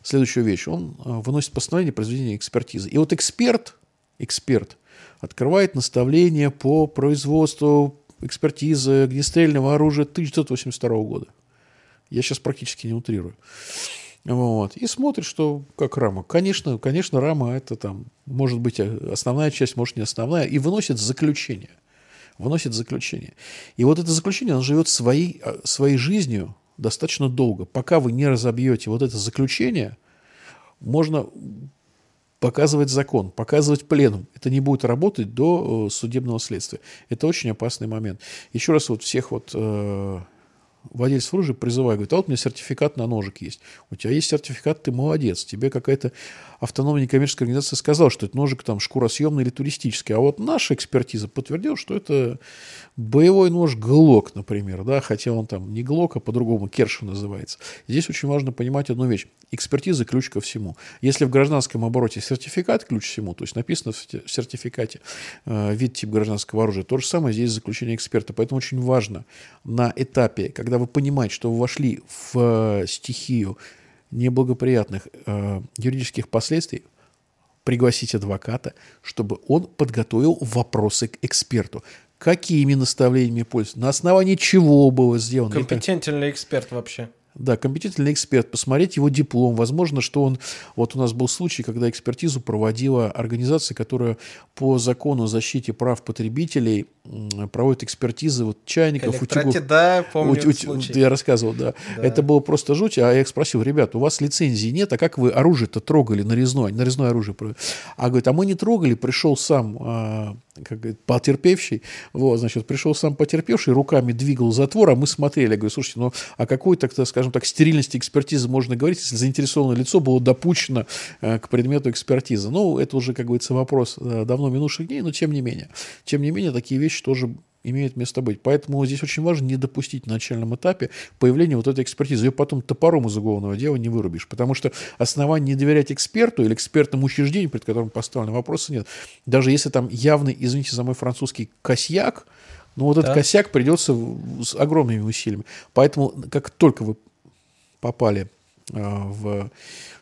следующую вещь. Он э, выносит постановление о произведении экспертизы. И вот эксперт, эксперт открывает наставление по производству экспертизы огнестрельного оружия тысяча девятьсот восемьдесят второго года. Я сейчас практически не утрирую. Вот. И смотрит, что как рама. Конечно, конечно, рама это там, может быть, основная часть, может, не основная. И выносит заключение. Выносит заключение. И вот это заключение, оно живет своей, своей жизнью достаточно долго. Пока вы не разобьете вот это заключение, можно показывать закон, показывать пленум. Это не будет работать до судебного следствия. Это очень опасный момент. Еще раз вот всех вот... владелец оружия призывает, говорит, а вот у меня сертификат на ножик есть. У тебя есть сертификат, ты молодец. Тебе какая-то автономная некоммерческая организация сказала, что это ножик там шкуросъемный или туристический. А вот наша экспертиза подтвердила, что это боевой нож ГЛОК, например. Да? Хотя он там не ГЛОК, а по-другому Керш называется. Здесь очень важно понимать одну вещь. Экспертиза – ключ ко всему. Если в гражданском обороте сертификат – ключ ко всему, то есть написано в сертификате э, вид, тип гражданского оружия, то же самое здесь заключение эксперта. Поэтому очень важно на этапе, когда Когда вы понимаете, что вы вошли в стихию неблагоприятных э, юридических последствий, пригласить адвоката, чтобы он подготовил вопросы к эксперту. Какими наставлениями пользоваться? На основании чего было сделано? Компетентный эксперт вообще. Да, компетентный эксперт, посмотреть его диплом. Возможно, что он... Вот у нас был случай, когда экспертизу проводила организация, которая по закону о защите прав потребителей проводит экспертизы вот, чайников, Электроте, утюгов. Да, помню ут, ут, случай. Я рассказывал, да. да. Это было просто жуть. А я их спросил, ребят, у вас лицензии нет, а как вы оружие-то трогали нарезное? Нарезное оружие. А говорит, а мы не трогали, пришел сам... как говорит, потерпевший, вот, значит, пришел сам потерпевший, руками двигал затвор, а мы смотрели. Я говорю, слушайте, ну, о какой, так, скажем так, стерильности экспертизы можно говорить, если заинтересованное лицо было допущено э, к предмету экспертизы? Ну, это уже, как говорится, вопрос э, давно минувших дней, но тем не менее. Тем не менее, такие вещи тоже имеет место быть. Поэтому здесь очень важно не допустить на начальном этапе появления вот этой экспертизы. Ее потом топором из уголовного дела не вырубишь. Потому что оснований не доверять эксперту или экспертному учреждению, перед которым поставлены вопросы, нет. Даже если там явный, извините за мой французский, косяк, ну вот да. Этот косяк придется с огромными усилиями. Поэтому как только вы попали в,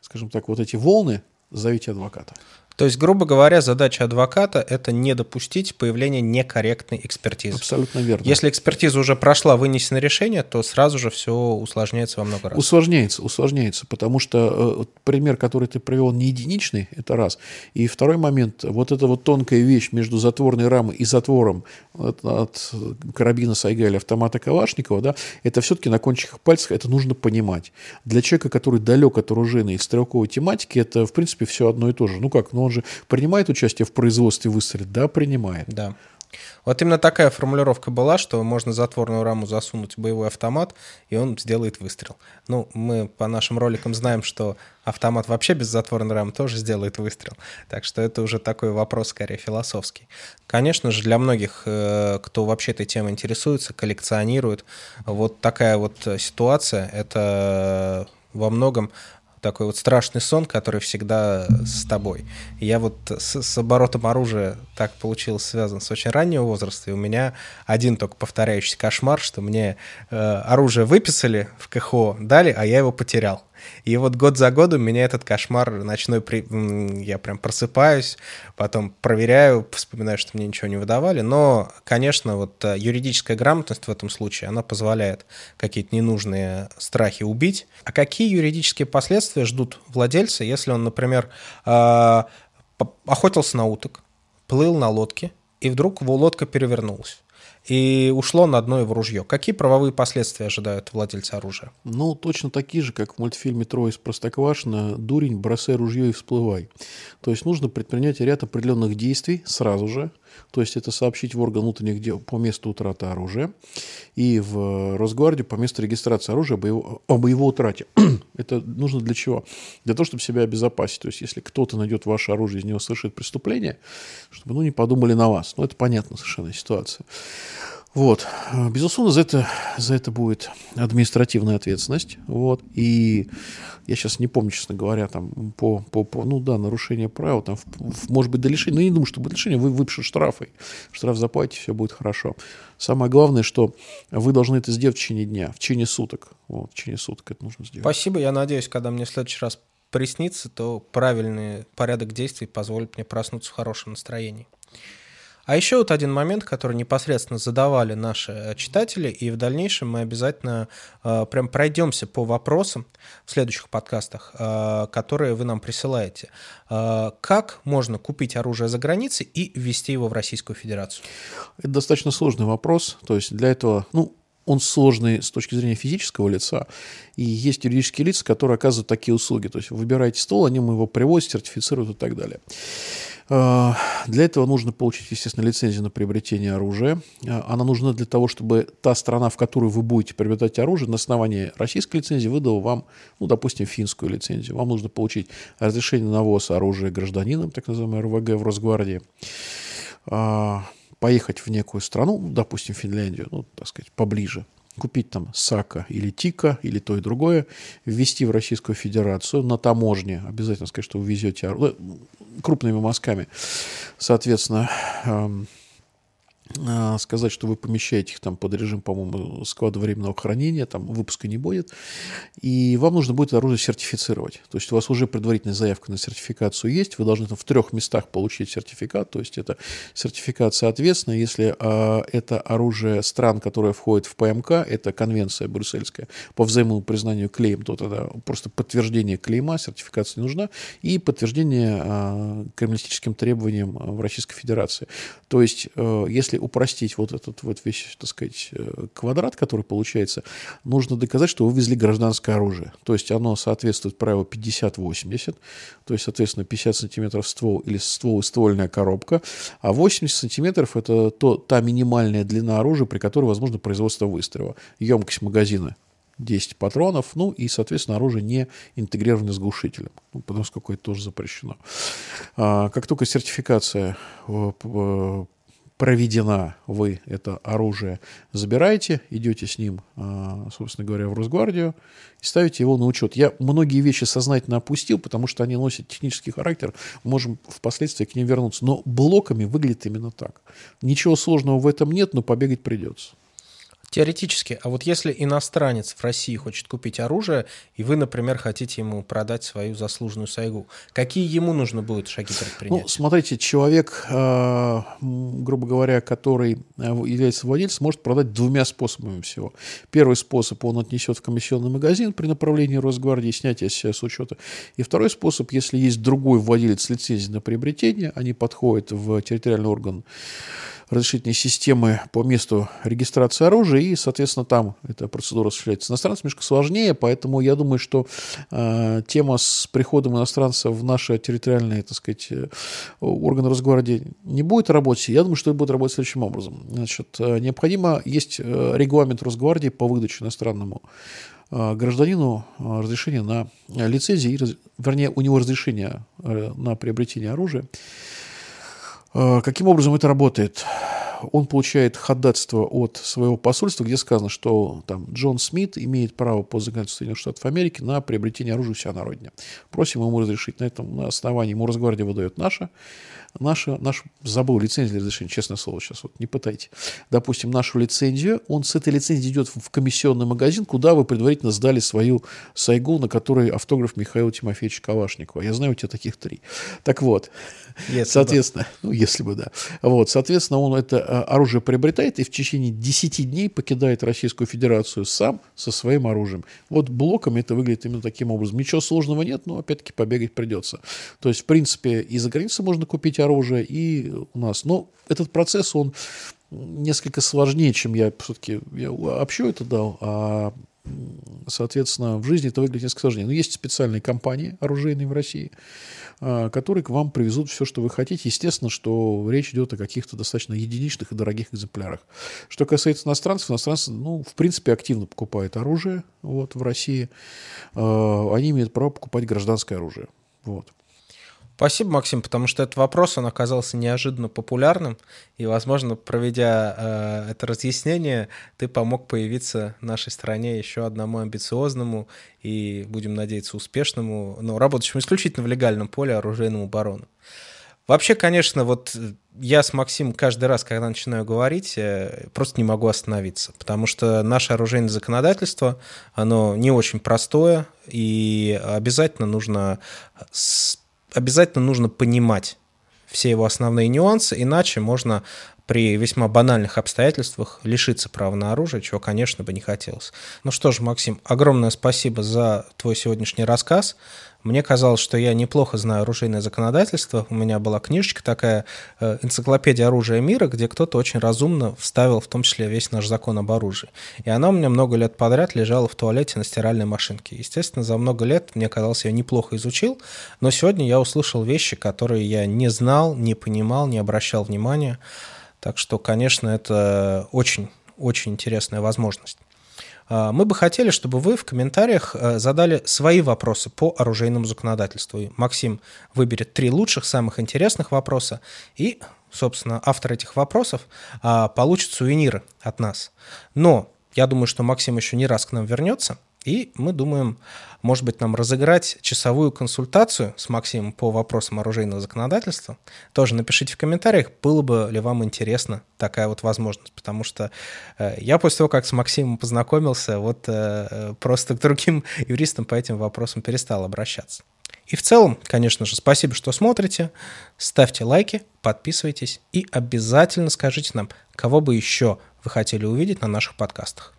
скажем так, вот эти волны, зовите адвоката. То есть, грубо говоря, задача адвоката – это не допустить появления некорректной экспертизы. Абсолютно верно. Если экспертиза уже прошла, вынесено решение, то сразу же все усложняется во много раз. Усложняется, усложняется, потому что вот, пример, который ты привел, не единичный, это раз. И второй момент, вот эта вот тонкая вещь между затворной рамой и затвором от, от карабина Сайга или автомата Калашникова, да, это все-таки на кончиках пальцев, это нужно понимать. Для человека, который далек от оружейной и стрелковой тематики, это, в принципе, все одно и то же. Ну как, ну он же принимает участие в производстве выстрела? Да, принимает. Да. Вот именно такая формулировка была, что можно в затворную раму засунуть боевой автомат, и он сделает выстрел. Ну, мы по нашим роликам знаем, что автомат вообще без затворной рамы тоже сделает выстрел. Так что это уже такой вопрос, скорее, философский. Конечно же, для многих, кто вообще этой темой интересуется, коллекционирует, вот такая вот ситуация, это во многом такой вот страшный сон, который всегда с тобой. Я вот с, с оборотом оружия так получилось связан с очень раннего возраста, и у меня один только повторяющийся кошмар, что мне э, оружие выписали в ка хо, дали, а я его потерял. И вот год за годом меня этот кошмар ночной... При... Я прям просыпаюсь, потом проверяю, вспоминаю, что мне ничего не выдавали. Но, конечно, вот юридическая грамотность в этом случае, она позволяет какие-то ненужные страхи убить. А какие юридические последствия ждут владельца, если он, например, охотился на уток, плыл на лодке, и вдруг его лодка перевернулась? И ушло на дно его ружье. Какие правовые последствия ожидают владельца оружия? Ну, точно такие же, как в мультфильме «Трое из Простоквашино». Дурень, бросай ружье и всплывай. То есть нужно предпринять ряд определенных действий сразу же. То есть это сообщить в орган внутренних дел по месту утраты оружия и в Росгвардию по месту регистрации оружия об его, об его утрате. Это нужно для чего? Для того, чтобы себя обезопасить. То есть если кто-то найдет ваше оружие, из него совершит преступление, чтобы ну, не подумали на вас. Ну, это понятная совершенно ситуация. Вот. Безусловно, за это, за это будет административная ответственность. Вот. И я сейчас не помню, честно говоря, там, по, по, по, ну да, нарушение права, там, в, в, может быть, до лишения, но я не думаю, что будет лишение, вы выпишут штрафы. Штраф заплатите, все будет хорошо. Самое главное, что вы должны это сделать в течение дня, в течение суток. Вот, в течение суток это нужно сделать. Спасибо, я надеюсь, когда мне в следующий раз приснится, то правильный порядок действий позволит мне проснуться в хорошем настроении. А еще вот один момент, который непосредственно задавали наши читатели, и в дальнейшем мы обязательно э, прям пройдемся по вопросам в следующих подкастах, э, которые вы нам присылаете. Э, как можно купить оружие за границей и ввести его в Российскую Федерацию? Это достаточно сложный вопрос. То есть для этого... ну, он сложный с точки зрения физического лица. И есть юридические лица, которые оказывают такие услуги. То есть выбираете стол, они его привозят, сертифицируют и так далее. Для этого нужно получить, естественно, лицензию на приобретение оружия. Она нужна для того, чтобы та страна, в которую вы будете приобретать оружие, на основании российской лицензии выдала вам, ну, допустим, финскую лицензию. Вам нужно получить разрешение на ввоз оружия гражданином, так называемое эр вэ гэ в Росгвардии. Поехать в некую страну, допустим, Финляндию, ну, так сказать, поближе, купить там Сако или Тика, или то и другое, ввести в Российскую Федерацию на таможне, обязательно сказать, что вы везете оружие, крупными мазками, соответственно, сказать, что вы помещаете их там под режим, по-моему, склада временного хранения, там выпуска не будет, и вам нужно будет оружие сертифицировать. То есть у вас уже предварительная заявка на сертификацию есть, вы должны там в трех местах получить сертификат, то есть это сертификат соответственно, если э, это оружие стран, которые входят в пэ эм ка, это конвенция брюссельская по взаимному признанию клейм, то тогда просто подтверждение клейма, сертификация не нужна, и подтверждение э, криминалистическим требованиям в Российской Федерации. То есть э, если упростить вот этот вот весь, так сказать, квадрат, который получается, нужно доказать, что вы везли гражданское оружие. То есть оно соответствует правилу пятьдесят восемьдесят, то есть, соответственно, пятьдесят сантиметров ствол или ствол и ствольная коробка, а восемьдесят сантиметров – это то, та минимальная длина оружия, при которой возможно производство выстрела. Емкость магазина десять патронов, ну и, соответственно, оружие не интегрировано с глушителем, ну, потому что это тоже запрещено. А, как только сертификация проведена, вы это оружие забираете, идете с ним, собственно говоря, в Росгвардию и ставите его на учет. Я многие вещи сознательно опустил, потому что они носят технический характер, можем впоследствии к ним вернуться. Но блоками выглядит именно так. Ничего сложного в этом нет, но побегать придется. Теоретически, а вот если иностранец в России хочет купить оружие, и вы, например, хотите ему продать свою заслуженную сайгу, какие ему нужно будет шаги предпринять? Ну, смотрите, человек, грубо говоря, который является владельцем, может продать двумя способами всего. Первый способ, он отнесет в комиссионный магазин при направлении Росгвардии, снятие с учета. И второй способ, если есть другой владелец лицензии на приобретение, они подходят в территориальный орган разрешительной системы по месту регистрации оружия, и, соответственно, там эта процедура осуществляется. Иностранцам немножко сложнее, поэтому я думаю, что э, тема с приходом иностранцев в наши территориальные, так сказать, органы Росгвардии не будет работать. Я думаю, что это будет работать следующим образом. Значит, необходимо, есть регламент Росгвардии по выдаче иностранному гражданину разрешение на лицензии, вернее, у него разрешение на приобретение оружия. Каким образом это работает? Он получает ходатайство от своего посольства, где сказано, что там, Джон Смит имеет право по законодательству Соединенных Штатов Америки на приобретение оружия у себя на родине. Просим ему разрешить. На этом основании ему Росгвардия выдает наше. Наша, наш, забыл лицензию для разрешения, честное слово, сейчас вот не пытайте. Допустим, нашу лицензию, он с этой лицензией идет в комиссионный магазин, куда вы предварительно сдали свою сайгу, на которой автограф Михаила Тимофеевича Калашникова. Я знаю, у тебя таких три. Так вот, если соответственно, бы. ну, если бы, да. Вот, соответственно, он это оружие приобретает и в течение десяти дней покидает Российскую Федерацию сам со своим оружием. Вот блоками это выглядит именно таким образом. Ничего сложного нет, но, опять-таки, побегать придется. То есть, в принципе, и за границей можно купить оружие и у нас. Но этот процесс, он несколько сложнее, чем я все-таки я общо это дал, а, соответственно, в жизни это выглядит несколько сложнее. Но есть специальные компании оружейные в России, которые к вам привезут все, что вы хотите. Естественно, что речь идет о каких-то достаточно единичных и дорогих экземплярах. Что касается иностранцев, иностранцы, ну, в принципе, активно покупают оружие вот, в России. Они имеют право покупать гражданское оружие. Вот. Спасибо, Максим, потому что этот вопрос, он оказался неожиданно популярным, и, возможно, проведя э, это разъяснение, ты помог появиться в нашей стране еще одному амбициозному и, будем надеяться, успешному, но работающему исключительно в легальном поле оружейному барону. Вообще, конечно, вот я с Максимом каждый раз, когда начинаю говорить, просто не могу остановиться, потому что наше оружейное законодательство, оно не очень простое, и обязательно нужно... С... Обязательно нужно понимать все его основные нюансы, иначе можно при весьма банальных обстоятельствах лишиться права на оружие, чего, конечно, бы не хотелось. Ну что ж, Максим, огромное спасибо за твой сегодняшний рассказ. Мне казалось, что я неплохо знаю оружейное законодательство. У меня была книжечка такая, энциклопедия оружия мира, где кто-то очень разумно вставил в том числе весь наш закон об оружии. И она у меня много лет подряд лежала в туалете на стиральной машинке. Естественно, за много лет, мне казалось, я неплохо изучил, но сегодня я услышал вещи, которые я не знал, не понимал, не обращал внимания. Так что, конечно, это очень-очень интересная возможность. Мы бы хотели, чтобы вы в комментариях задали свои вопросы по оружейному законодательству. И Максим выберет три лучших, самых интересных вопроса, и, собственно, автор этих вопросов получит сувениры от нас. Но я думаю, что Максим еще не раз к нам вернется, и мы думаем, может быть, нам разыграть часовую консультацию с Максимом по вопросам оружейного законодательства. Тоже напишите в комментариях, было бы ли вам интересна такая вот возможность. Потому что я после того, как с Максимом познакомился, вот просто к другим юристам по этим вопросам перестал обращаться. И в целом, конечно же, спасибо, что смотрите. Ставьте лайки, подписывайтесь и обязательно скажите нам, кого бы еще вы хотели увидеть на наших подкастах.